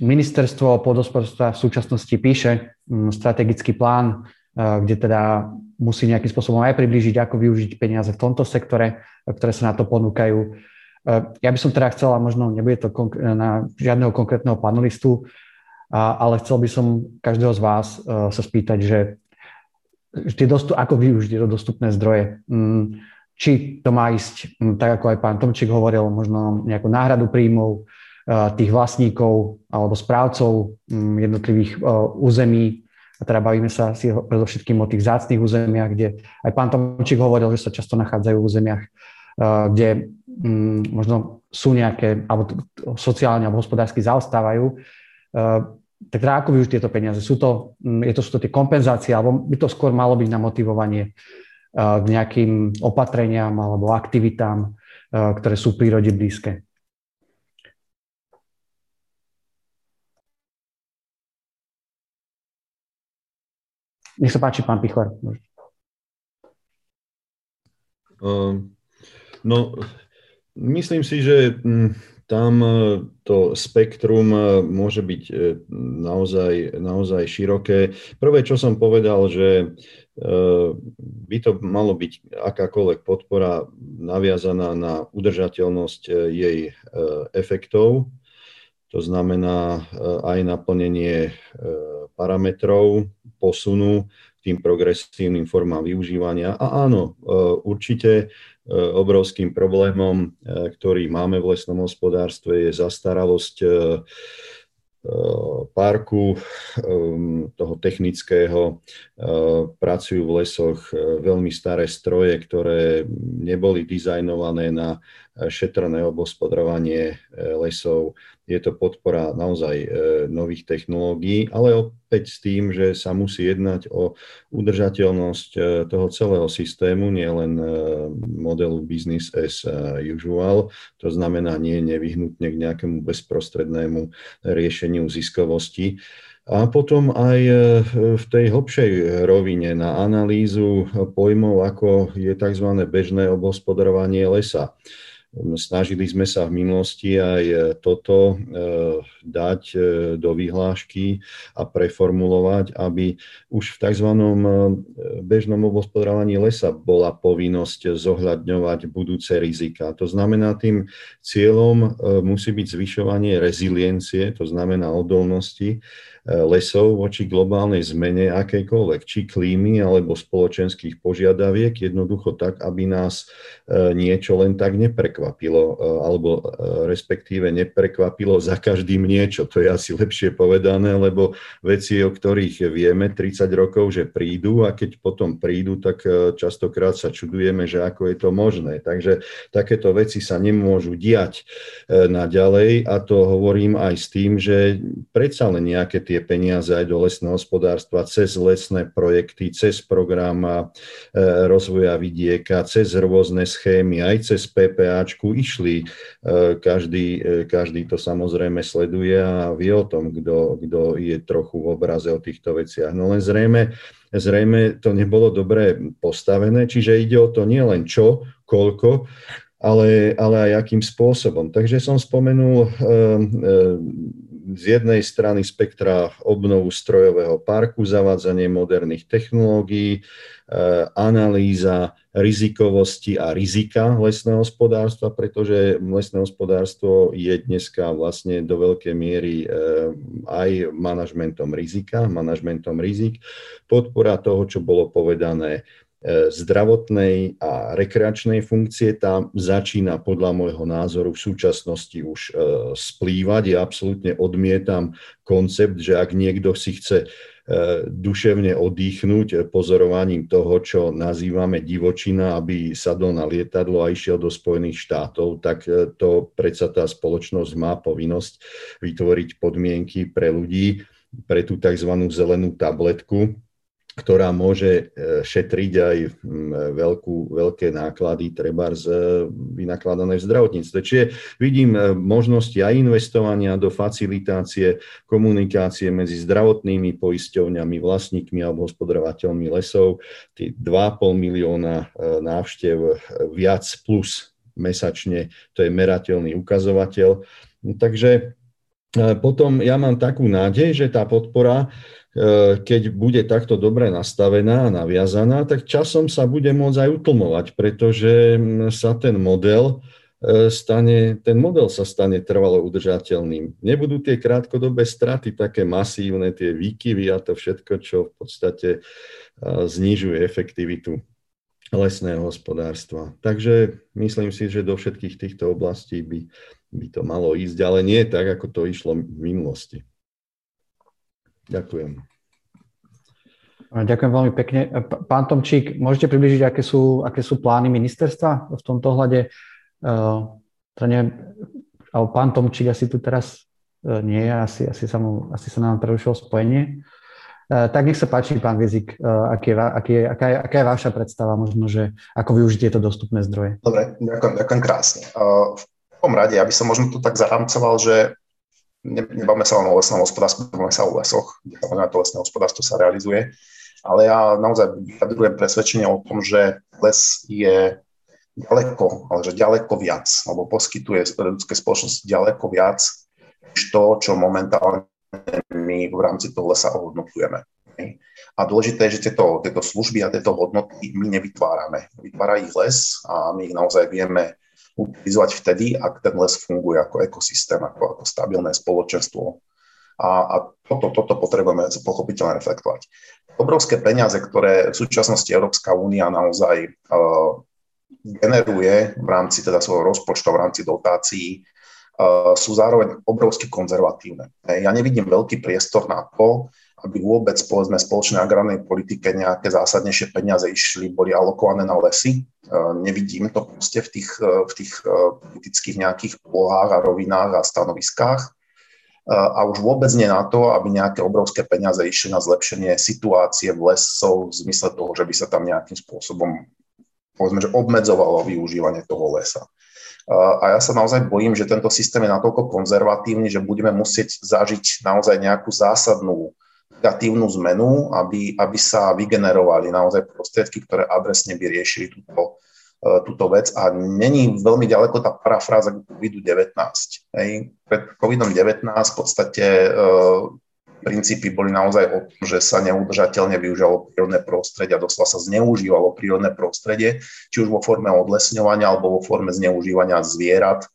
Ministerstvo pôdohospodárstva v súčasnosti píše strategický plán, kde teda musí nejakým spôsobom aj priblížiť, ako využiť peniaze v tomto sektore, ktoré sa na to ponúkajú. Ja by som teda chcela, možno nebude to na žiadneho konkrétneho panelistu, ale chcel by som každého z vás sa spýtať, že ako využiť tieto dostupné zdroje. Či to má ísť, tak ako aj pán Tomčík hovoril, možno nejakú náhradu príjmov tých vlastníkov alebo správcov jednotlivých území. A teda bavíme sa asi predovšetkým o tých vzácnych územiach, kde aj pán Tomčík hovoril, že sa často nachádzajú v územiach, kde možno sú nejaké, alebo sociálne alebo hospodársky zaostávajú. Tak teda ako využiť tieto peniaze? Sú to tie kompenzácie, alebo by to skôr malo byť na motivovanie k nejakým opatreniam alebo aktivitám, ktoré sú prírode blízke? Nech sa páči, pán Pichler. No, myslím si, že tam to spektrum môže byť naozaj široké. Prvé, čo som povedal, že by to malo byť akákoľvek podpora naviazaná na udržateľnosť jej efektov, to znamená aj naplnenie parametrov, posunu tým progresívnym formám využívania. A áno, určite obrovským problémom, ktorý máme v lesnom hospodárstve, je zastaralosť parku, toho technického. Pracujú v lesoch veľmi staré stroje, ktoré neboli dizajnované na šetrné obhospodarovanie lesov. Je to podpora naozaj nových technológií, ale opäť s tým, že sa musí jednať o udržateľnosť toho celého systému, nielen modelu business as usual, to znamená nie nevyhnutne k nejakému bezprostrednému riešeniu ziskovosti. A potom aj v tej hlbšej rovine na analýzu pojmov, ako je tzv. Bežné obhospodarovanie lesa. Snažili sme sa v minulosti aj toto dať do vyhlášky a preformulovať, aby už v tzv. Bežnom obhospodarovaní lesa bola povinnosť zohľadňovať budúce rizika. To znamená, tým cieľom musí byť zvyšovanie reziliencie, to znamená odolnosti lesov voči globálnej zmene akejkoľvek, či klímy alebo spoločenských požiadaviek, jednoducho tak, aby nás niečo len tak neprekvapilo, alebo respektíve neprekvapilo za každým niečo. To je asi lepšie povedané, lebo veci, o ktorých vieme 30 rokov, že prídu, a keď potom prídu, tak častokrát sa čudujeme, že ako je to možné. Takže takéto veci sa nemôžu diať naďalej, a to hovorím aj s tým, že predsa len nejaké tie peniaze aj do lesného hospodárstva cez lesné projekty, cez program rozvoja vidieka, cez rôzne schémy, aj cez PPAčku išli. Každý to samozrejme sleduje a vie o tom, kto je trochu v obraze o týchto veciach. No len zrejme to nebolo dobre postavené, čiže ide o to nielen čo, koľko, ale aj akým spôsobom. Takže som spomenul z jednej strany spektra obnovu strojového parku, zavádzanie moderných technológií, analýza rizikovosti a rizika lesného hospodárstva, pretože lesné hospodárstvo je dneska vlastne do veľkej miery aj manažmentom rizik, podpora toho, čo bolo povedané, zdravotnej a rekreačnej funkcie. Tam začína podľa môjho názoru v súčasnosti už splývať. Ja absolútne odmietam koncept, že ak niekto si chce duševne oddychnúť pozorovaním toho, čo nazývame divočina, aby sadol na lietadlo a išiel do Spojených štátov, tak to predsa tá spoločnosť má povinnosť vytvoriť podmienky pre ľudí, pre tú tzv. Zelenú tabletku, ktorá môže šetriť aj veľké náklady trebárs vynakladané v zdravotníctve. Čiže vidím možnosti aj investovania do facilitácie komunikácie medzi zdravotnými poisťovňami, vlastníkmi alebo hospodárovateľmi lesov. Tí 2,5 milióna návštev viac plus mesačne, to je merateľný ukazovateľ. No, takže potom ja mám takú nádej, že tá podpora, keď bude takto dobre nastavená a naviazaná, tak časom sa bude môcť aj utlmovať, pretože sa ten model sa stane trvalo udržateľným. Nebudú tie krátkodobé straty, také masívne, tie výkyvy a to všetko, čo v podstate znižuje efektivitu lesného hospodárstva. Takže myslím si, že do všetkých týchto oblastí by to malo ísť, ale nie tak, ako to išlo v minulosti. Ďakujem. Ďakujem veľmi pekne. Pán Tomčík, môžete približiť, aké sú plány ministerstva v tomto hľade? Pán Tomčík asi tu teraz nie je, asi sa nám prerušilo spojenie. Tak nech sa páči, pán Wiezik, aká je vaša predstava, možno, že ako využiť tieto dostupné zdroje? Dobre, ďakujem krásne. V prvom rade, ja by som možno to tak zaramcoval, že nebavme sa len o lesnom hospodárstve, nebavme sa o lesoch, kde to lesné hospodárstvo sa realizuje, ale ja naozaj vyjadrujem presvedčenie o tom, že les je ďaleko, ale že ďaleko viac, alebo poskytuje ľudskej spoločnosti ďaleko viac, než to, čo momentálne my v rámci toho lesa ohodnotujeme. A dôležité je, že tieto služby a tieto hodnoty my nevytvárame. Vytvára ich les a my ich naozaj vieme utilizovať vtedy, ak ten les funguje ako ekosystém, ako stabilné spoločenstvo. A toto potrebujeme pochopiteľne reflektovať. Obrovské peniaze, ktoré v súčasnosti Európska únia naozaj generuje v rámci teda svojho rozpočtu, v rámci dotácií, sú zároveň obrovsky konzervatívne. Ja nevidím veľký priestor na to, aby vôbec povedzme spoločnej agrárnej politike nejaké zásadnejšie peniaze boli alokované na lesy. Nevidím to proste v tých politických nejakých polohách a rovinách a stanoviskách. A už vôbec nie na to, aby nejaké obrovské peniaze išli na zlepšenie situácie v lesov v zmysle toho, že by sa tam nejakým spôsobom povedzme, že obmedzovalo využívanie toho lesa. A ja sa naozaj bojím, že tento systém je natoľko konzervatívny, že budeme musieť zažiť naozaj nejakú zásadnú negatívnu zmenu, aby sa vygenerovali naozaj prostriedky, ktoré adresne by riešili túto vec. A není veľmi ďaleko tá parafráza COVID-19. Pred COVID-19 v podstate princípy boli naozaj o tom, že sa neudržateľne využívalo prírodné prostredie a doslova sa zneužívalo prírodné prostredie, či už vo forme odlesňovania alebo vo forme zneužívania zvierat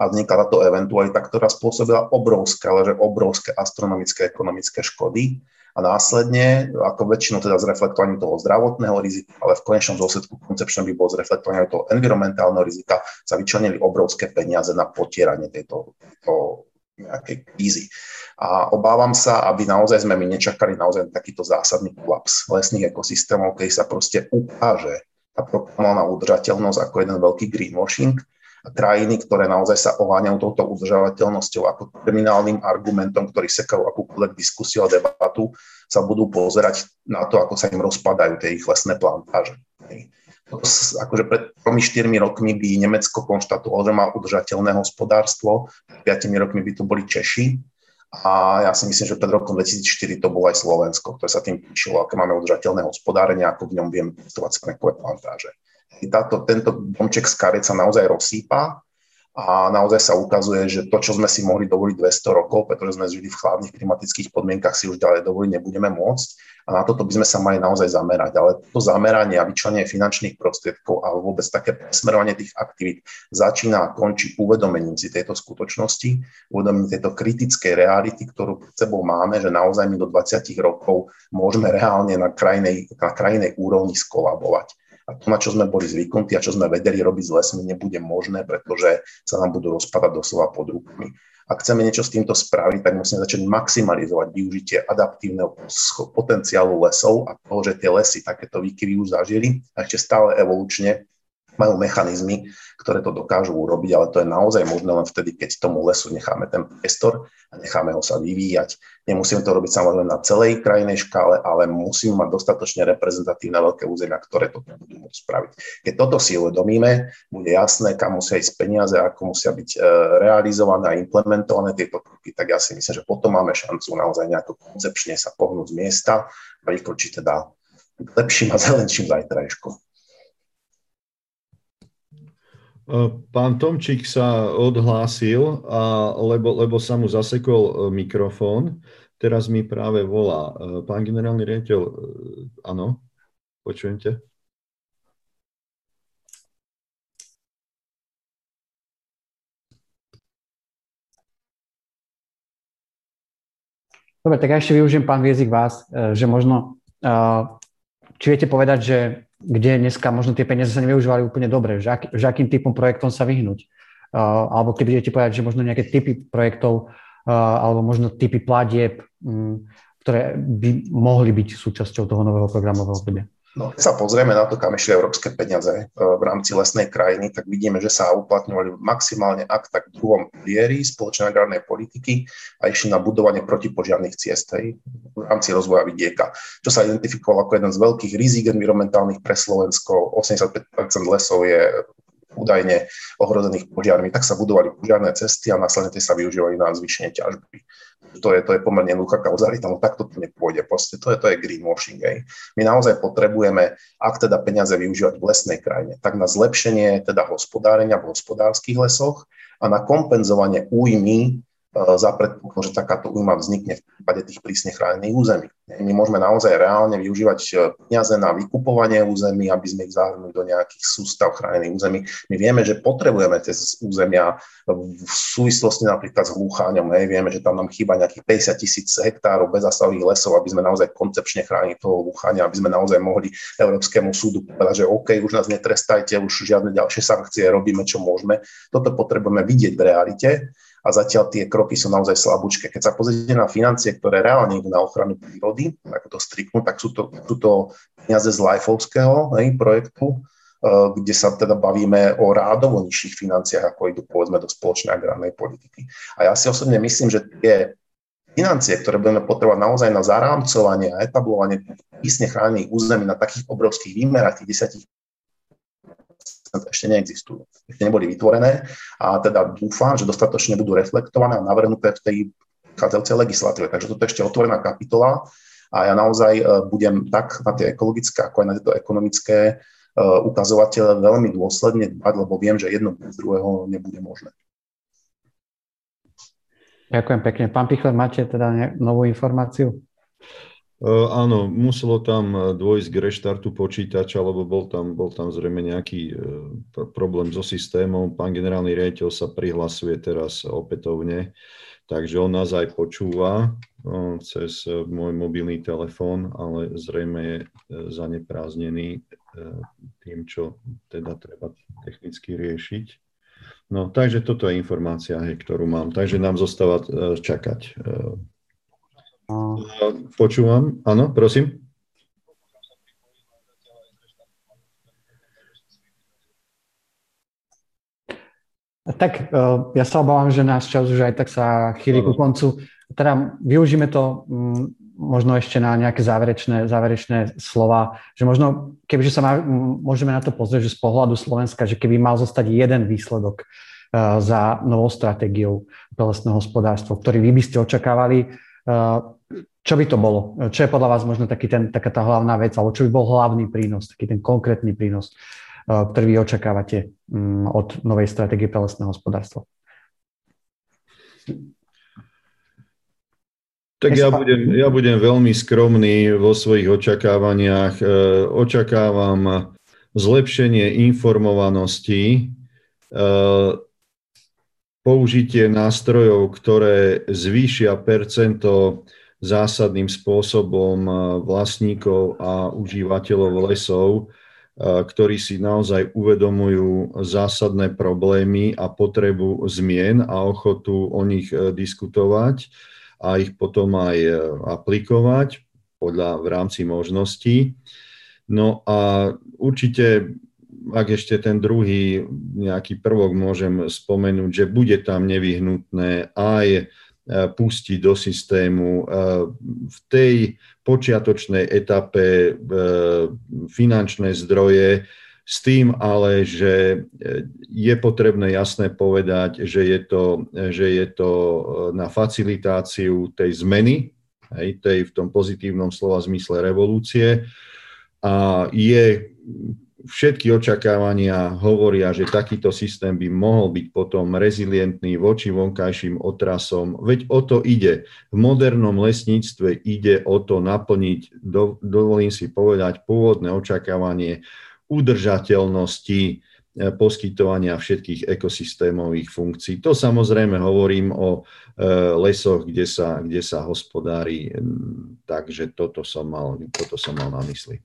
a vznikla táto eventualita, ktorá spôsobila obrovské, ale že obrovské astronomické ekonomické škody a následne, ako väčšinou teda zreflektovaním toho zdravotného rizika, ale v konečnom dôsledku koncepčne by bolo zreflektovaním toho environmentálneho rizika, sa vyčlenili obrovské peniaze na potieranie tejto nejakej krízy. A obávam sa, aby naozaj sme my nečakali naozaj takýto zásadný kolaps lesných ekosystémov, keď sa proste ukáže tá proklamovaná udržateľnosť ako jeden veľký greenwashing a krajiny, ktoré naozaj sa oháňajú touto udržateľnosťou ako kriminálnym argumentom, ktorý sekajú akúkoľvek diskusiu a debatu, sa budú pozerať na to, ako sa im rozpadajú tie ich lesné plantáže. Akože pred 3-4 rokmi by Nemecko konštatovalo, že má udržateľné hospodárstvo, 5 rokmi by to boli Češi a ja si myslím, že pred rokom 2004 to bolo aj Slovensko, ktoré sa tým píšilo, aké máme udržateľné hospodárenie, ako v ňom vieme pestovať smrekové plantáže. Tento domček z kariet sa naozaj rozsýpa a naozaj sa ukazuje, že to, čo sme si mohli dovoliť 200 rokov, pretože sme žili v chladných klimatických podmienkach, si už ďalej dovoliť nebudeme môcť a na toto by sme sa mali naozaj zamerať. Ale to zameranie a vyčlenie finančných prostriedkov a vôbec také presmerovanie tých aktivít začína a končí uvedomením si tejto skutočnosti, uvedomením tejto kritickej reality, ktorú pred sebou máme, že naozaj my do 20 rokov môžeme reálne na krajinej úrovni skolabovať. A to, na čo sme boli zvyknutí a čo sme vedeli robiť s lesmi, nebude možné, pretože sa nám budú rozpadať doslova pod rukami. Ak chceme niečo s týmto spraviť, tak musíme začať maximalizovať využitie adaptívneho potenciálu lesov a toho, že tie lesy takéto výkyvy už zažili a ešte stále evolučne majú mechanizmy, ktoré to dokážu urobiť, ale to je naozaj možné len vtedy, keď tomu lesu necháme ten priestor a necháme ho sa vyvíjať. Nemusíme to robiť samozrejme na celej krajinej škále, ale musíme mať dostatočne reprezentatívne veľké územia, ktoré to budú môcť spraviť. Keď toto si uvedomíme, bude jasné, kam musia ísť peniaze, ako musia byť realizované a implementované tieto kroky, tak ja si myslím, že potom máme šancu naozaj nejako koncepčne sa pohnúť z miesta a vykročiť teda k lepším a zelenším zajtrajškom. Pán Tomčík sa odhlásil, lebo sa mu zasekol mikrofón. Teraz mi práve volá. Pán generálny riaditeľ, áno, počujem te. Dobre, tak ja ešte využijem, pán Wiezik, vás, že možno, či viete povedať, že kde dneska možno tie peniaze sa nevyužívali úplne dobre, že akým typom projektom sa vyhnúť. Alebo keď budete povedať, že možno nejaké typy projektov alebo možno typy platieb, ktoré by mohli byť súčasťou toho nového programového obdobia. No, keď sa pozrieme na to, kam išli európske peniaze v rámci lesnej krajiny, tak vidíme, že sa uplatňovali maximálne ak tak v druhom pilieri spoločnej agrárnej politiky a išli na budovanie protipožiarnych ciest v rámci rozvoja vidieka, čo sa identifikovalo ako jeden z veľkých rizík environmentálnych pre Slovensko. 85% lesov je údajne ohrozených požiarmi, tak sa budovali požiarne cesty a následne tie sa využívali na zvýšenie ťažby. To je pomerne jednoduchá kauzalita, no takto to nepôjde. Proste to je greenwashing. My naozaj potrebujeme, ak teda peniaze využívať v lesnej krajine, tak na zlepšenie teda hospodárenia v hospodárskych lesoch a na kompenzovanie újmy za predpoklad, že takáto újma vznikne v prípade tých prísne chránených území. My môžeme naozaj reálne využívať peniaze na vykupovanie území, aby sme ich zahrnuli do nejakých sústav chránených území. My vieme, že potrebujeme tie územia v súvislosti napríklad s hlucháňom. Vieme, že tam nám chýba nejakých 50 000 hektárov bezzásahových lesov, aby sme naozaj koncepčne chránili toho hlucháňa, aby sme naozaj mohli Európskemu súdu povedať, že OK, už nás netrestajte, už žiadne ďalšie sankcie, robíme, čo môžeme. Toto potrebujeme vidieť v realite. A zatiaľ tie kroky sú naozaj slabúčke. Keď sa pozrite na financie, ktoré reálne idú na ochranu prírody, ako to striknú, tak sú to peniaze z LIFE-ovského projektu, kde sa teda bavíme o rádovo nižších financiách, ako idú povedzme do spoločnej agrárnej politiky. A ja si osobne myslím, že tie financie, ktoré budeme potrebovať naozaj na zarámcovanie a etablovanie prísne chránených území na takých obrovských výmerách, tých 10%, ešte neexistujú, ešte neboli vytvorené a teda dúfam, že dostatočne budú reflektované a navrhnuté v tej chádzajúcej legislatíve. Takže toto je ešte otvorená kapitola a ja naozaj budem tak na tie ekologické, ako aj na tieto ekonomické ukazovatele veľmi dôsledne dbať, lebo viem, že jedno bez druhého nebude možné. Ďakujem pekne. Pán Pichler, máte teda novú informáciu? Áno, muselo tam dôjsť k reštartu počítača, lebo bol tam zrejme nejaký problém so systémom. Pán generálny riaditeľ sa prihlasuje teraz opätovne, takže on nás aj počúva cez môj mobilný telefón, ale zrejme je zanepráznený tým, čo teda treba technicky riešiť. No, takže toto je informácia, ktorú mám. Takže nám zostáva čakať. Počúvam. Áno, prosím. Tak ja sa obávam, že náš čas už aj tak sa chýli ku koncu. Teda využíme to možno ešte na nejaké záverečné slova, že možno, kebyže sa môžeme na to pozrieť, že z pohľadu Slovenska, že keby mal zostať jeden výsledok za novou stratégiou pre lesné hospodárstvo, ktorý vy by ste očakávali, čo by to bolo? Čo je podľa vás možno taká tá hlavná vec, alebo čo by bol hlavný prínos, taký ten konkrétny prínos, ktorý vy očakávate od novej stratégie pre lesné hospodárstvo? Tak ja budem veľmi skromný vo svojich očakávaniach. Očakávam zlepšenie informovanosti, použitie nástrojov, ktoré zvýšia percento zásadným spôsobom vlastníkov a užívateľov lesov, ktorí si naozaj uvedomujú zásadné problémy a potrebu zmien a ochotu o nich diskutovať a ich potom aj aplikovať v rámci možností. No a určite, ak ešte ten druhý nejaký prvok môžem spomenúť, že bude tam nevyhnutné aj pustiť do systému v tej počiatočnej etape finančné zdroje, s tým ale, že je potrebné jasne povedať, že je to na facilitáciu tej zmeny, tej v tom pozitívnom slova zmysle revolúcie, a je všetky očakávania hovoria, že takýto systém by mohol byť potom rezilientný voči vonkajším otrasom. Veď o to ide. V modernom lesníctve ide o to naplniť, dovolím si povedať, pôvodné očakávanie udržateľnosti poskytovania všetkých ekosystémových funkcií. To samozrejme hovorím o lesoch, kde sa hospodári. Takže toto som mal na mysli.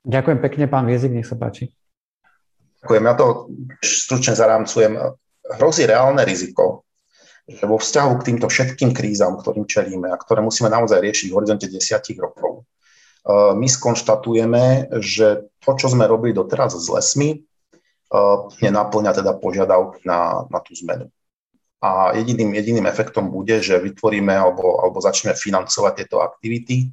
Ďakujem pekne, pán Wiezik, nech sa páči. Ďakujem, ja to stručne zarámcujem. Hrozí reálne riziko, že vo vzťahu k týmto všetkým krízam, ktorým čelíme a ktoré musíme naozaj riešiť v horizonte 10 rokov, my skonštatujeme, že to, čo sme robili doteraz s lesmi, nenapĺňa teda požiadavky na tú zmenu. A jediným efektom bude, že vytvoríme alebo začneme financovať tieto aktivity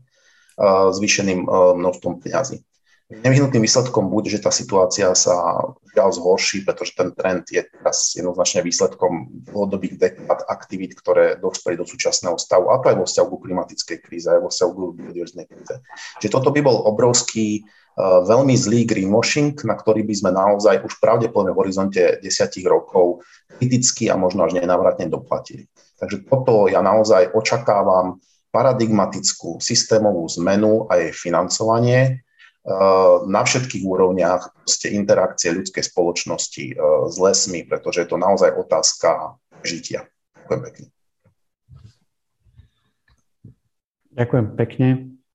zvýšeným množstvom peňazí. Nevyhnutným výsledkom bude, že tá situácia sa žiaľ zhorší, pretože ten trend je teraz jednoznačne výsledkom dlhodobých dekád aktivít, ktoré dospeli do súčasného stavu, a to aj vo vzťahu ku klimatickej kríze, aj vo vzťahu ku biodiverzitnej kríze. Čiže toto by bol obrovský, veľmi zlý greenwashing, na ktorý by sme naozaj už pravdepodobne v horizonte 10 rokov kriticky a možno až nenávratne doplatili. Takže toto ja naozaj očakávam, paradigmatickú systémovú zmenu a jej financovanie na všetkých úrovniach interakcie ľudskej spoločnosti s lesmi, pretože je to naozaj otázka žitia. Ďakujem pekne. Ďakujem pekne.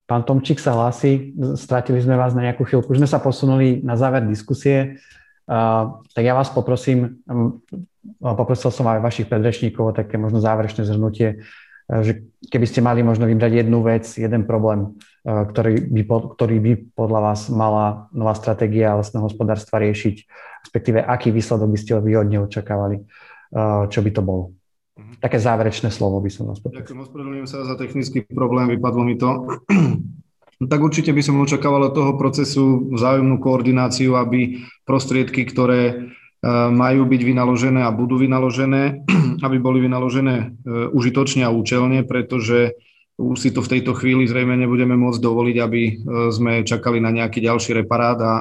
Pán Tomčík sa hlási, stratili sme vás na nejakú chvíľku, už sme sa posunuli na záver diskusie, tak ja vás poprosím, poprosil som aj vašich predrečníkov o také možno záverečné zhrnutie, že keby ste mali možno vybrať jednu vec, jeden problém, ktorý by podľa vás mala nová stratégia lesného hospodárstva riešiť, respektíve aký výsledok by ste od nej očakávali, čo by to bolo. Také záverečné slovo by som vás poprosil. Ďakujem, ospravedlňujem sa za technický problém, vypadlo mi to. No, tak určite by som očakával od toho procesu vzájomnú koordináciu, aby prostriedky, ktoré majú byť vynaložené a budú vynaložené, aby boli vynaložené užitočne a účelne, pretože už si to v tejto chvíli zrejme nebudeme môcť dovoliť, aby sme čakali na nejaký ďalší reparát a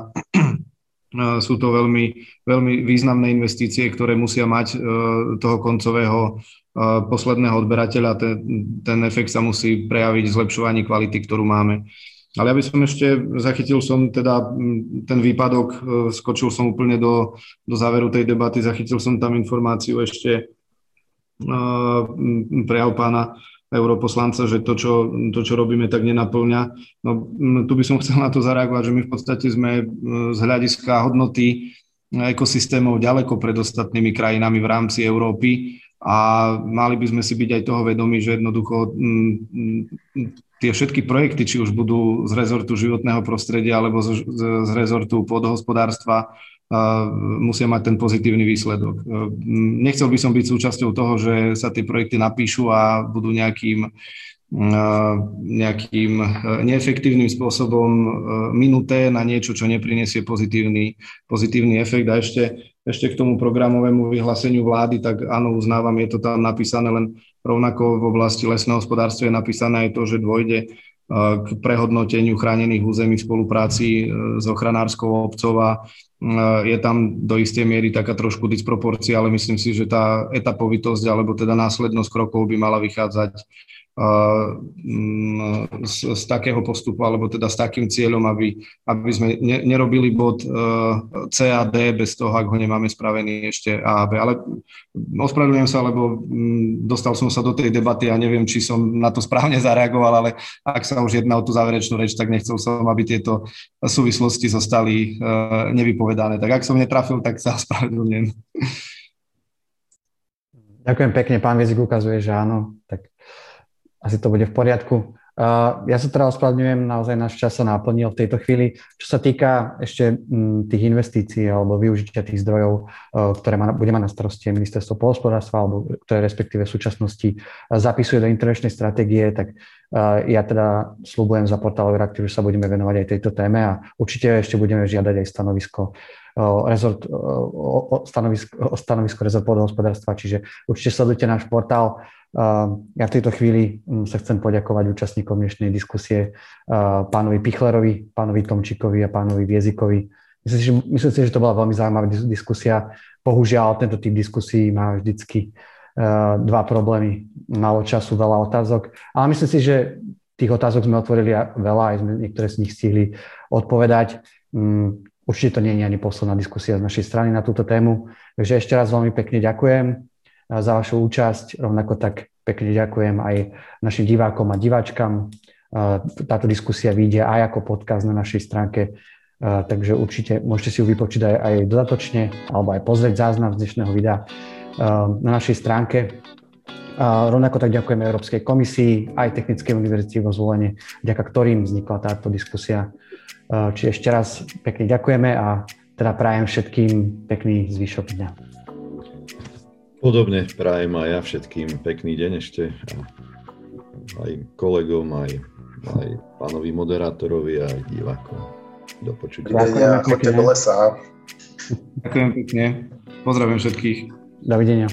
sú to veľmi, veľmi významné investície, ktoré musia mať toho koncového posledného odberateľa. Ten efekt sa musí prejaviť v zlepšovaní kvality, ktorú máme. Ale ja by som ešte ten výpadok, skočil som úplne do záveru tej debaty, zachytil som tam informáciu ešte prejav pána europoslanca, že to, čo robíme, tak nenapĺňa. No, tu by som chcel na to zareagovať, že my v podstate sme z hľadiska hodnoty ekosystémov ďaleko pred ostatnými krajinami v rámci Európy a mali by sme si byť aj toho vedomí, že jednoducho tie všetky projekty, či už budú z rezortu životného prostredia alebo z rezortu pôdohospodárstva, musia mať ten pozitívny výsledok. Nechcel by som byť súčasťou toho, že sa tie projekty napíšu a budú nejakým neefektívnym spôsobom minuté na niečo, čo neprinesie pozitívny efekt. A ešte k tomu programovému vyhláseniu vlády, tak áno, uznávam, je to tam napísané, len rovnako v oblasti lesného hospodárstva je napísané aj to, že dôjde k prehodnoteniu chránených území v spolupráci s ochranárskou obcou a je tam do istej miery taká trošku disproporcia, ale myslím si, že tá etapovitosť alebo teda následnosť krokov by mala vychádzať z takého postupu alebo teda s takým cieľom, aby sme nerobili bod C a D bez toho, ak ho nemáme spravený ešte A a B. Ale ospravedlňujem sa, lebo dostal som sa do tej debaty a neviem, či som na to správne zareagoval, ale ak sa už jedná o tú záverečnú reč, tak nechcel som, aby tieto súvislosti zostali nevypovedané. Tak ak som netrafil, tak sa ospravedlňujem. Ďakujem pekne, pán Wiezik ukazuje, že áno, tak asi to bude v poriadku. Ja sa teda ospravedlňujem, naozaj náš čas sa naplnil v tejto chvíli. Čo sa týka ešte tých investícií alebo využitia tých zdrojov, ktoré bude mať na starosti Ministerstvo pôdohospodárstva alebo ktoré respektíve v súčasnosti zapisuje do intervenčnej stratégie, tak ja teda sľubujem za portál Euraktív, že sa budeme venovať aj tejto téme a určite ešte budeme žiadať aj stanovisko rezort pôdohospodárstva, čiže určite sledujte náš portál. Ja v tejto chvíli sa chcem poďakovať účastníkom dnešnej diskusie, pánovi Pichlerovi, pánovi Tomčíkovi a pánovi Wiezikovi. Myslím si, že to bola veľmi zaujímavá diskusia. Bohužiaľ, tento typ diskusí má vždycky dva problémy. Málo času, veľa otázok. Ale myslím si, že tých otázok sme otvorili veľa, aj sme niektoré z nich stihli odpovedať. Určite to nie je ani posledná diskusia z našej strany na túto tému. Takže ešte raz veľmi pekne ďakujem za vašu účasť. Rovnako tak pekne ďakujem aj našim divákom a diváčkam. Táto diskusia vyjde aj ako podcast na našej stránke, takže určite môžete si ju vypočiť aj dodatočne alebo aj pozrieť záznam z dnešného videa na našej stránke. Rovnako tak ďakujem Európskej komisii, aj Technickej univerzite vo Zvolene, vďaka ktorým vznikla táto diskusia. Čiže ešte raz pekne ďakujeme a teda prajem všetkým pekný zvyšok dňa. Podobne prajem aj ja všetkým pekný deň ešte, aj kolegom, aj pánovi moderátorovi, aj divákom. Do počutia. Dovidenia, chodte do lesa. Ďakujem pekne. Pozdravím všetkých. Dovidenia.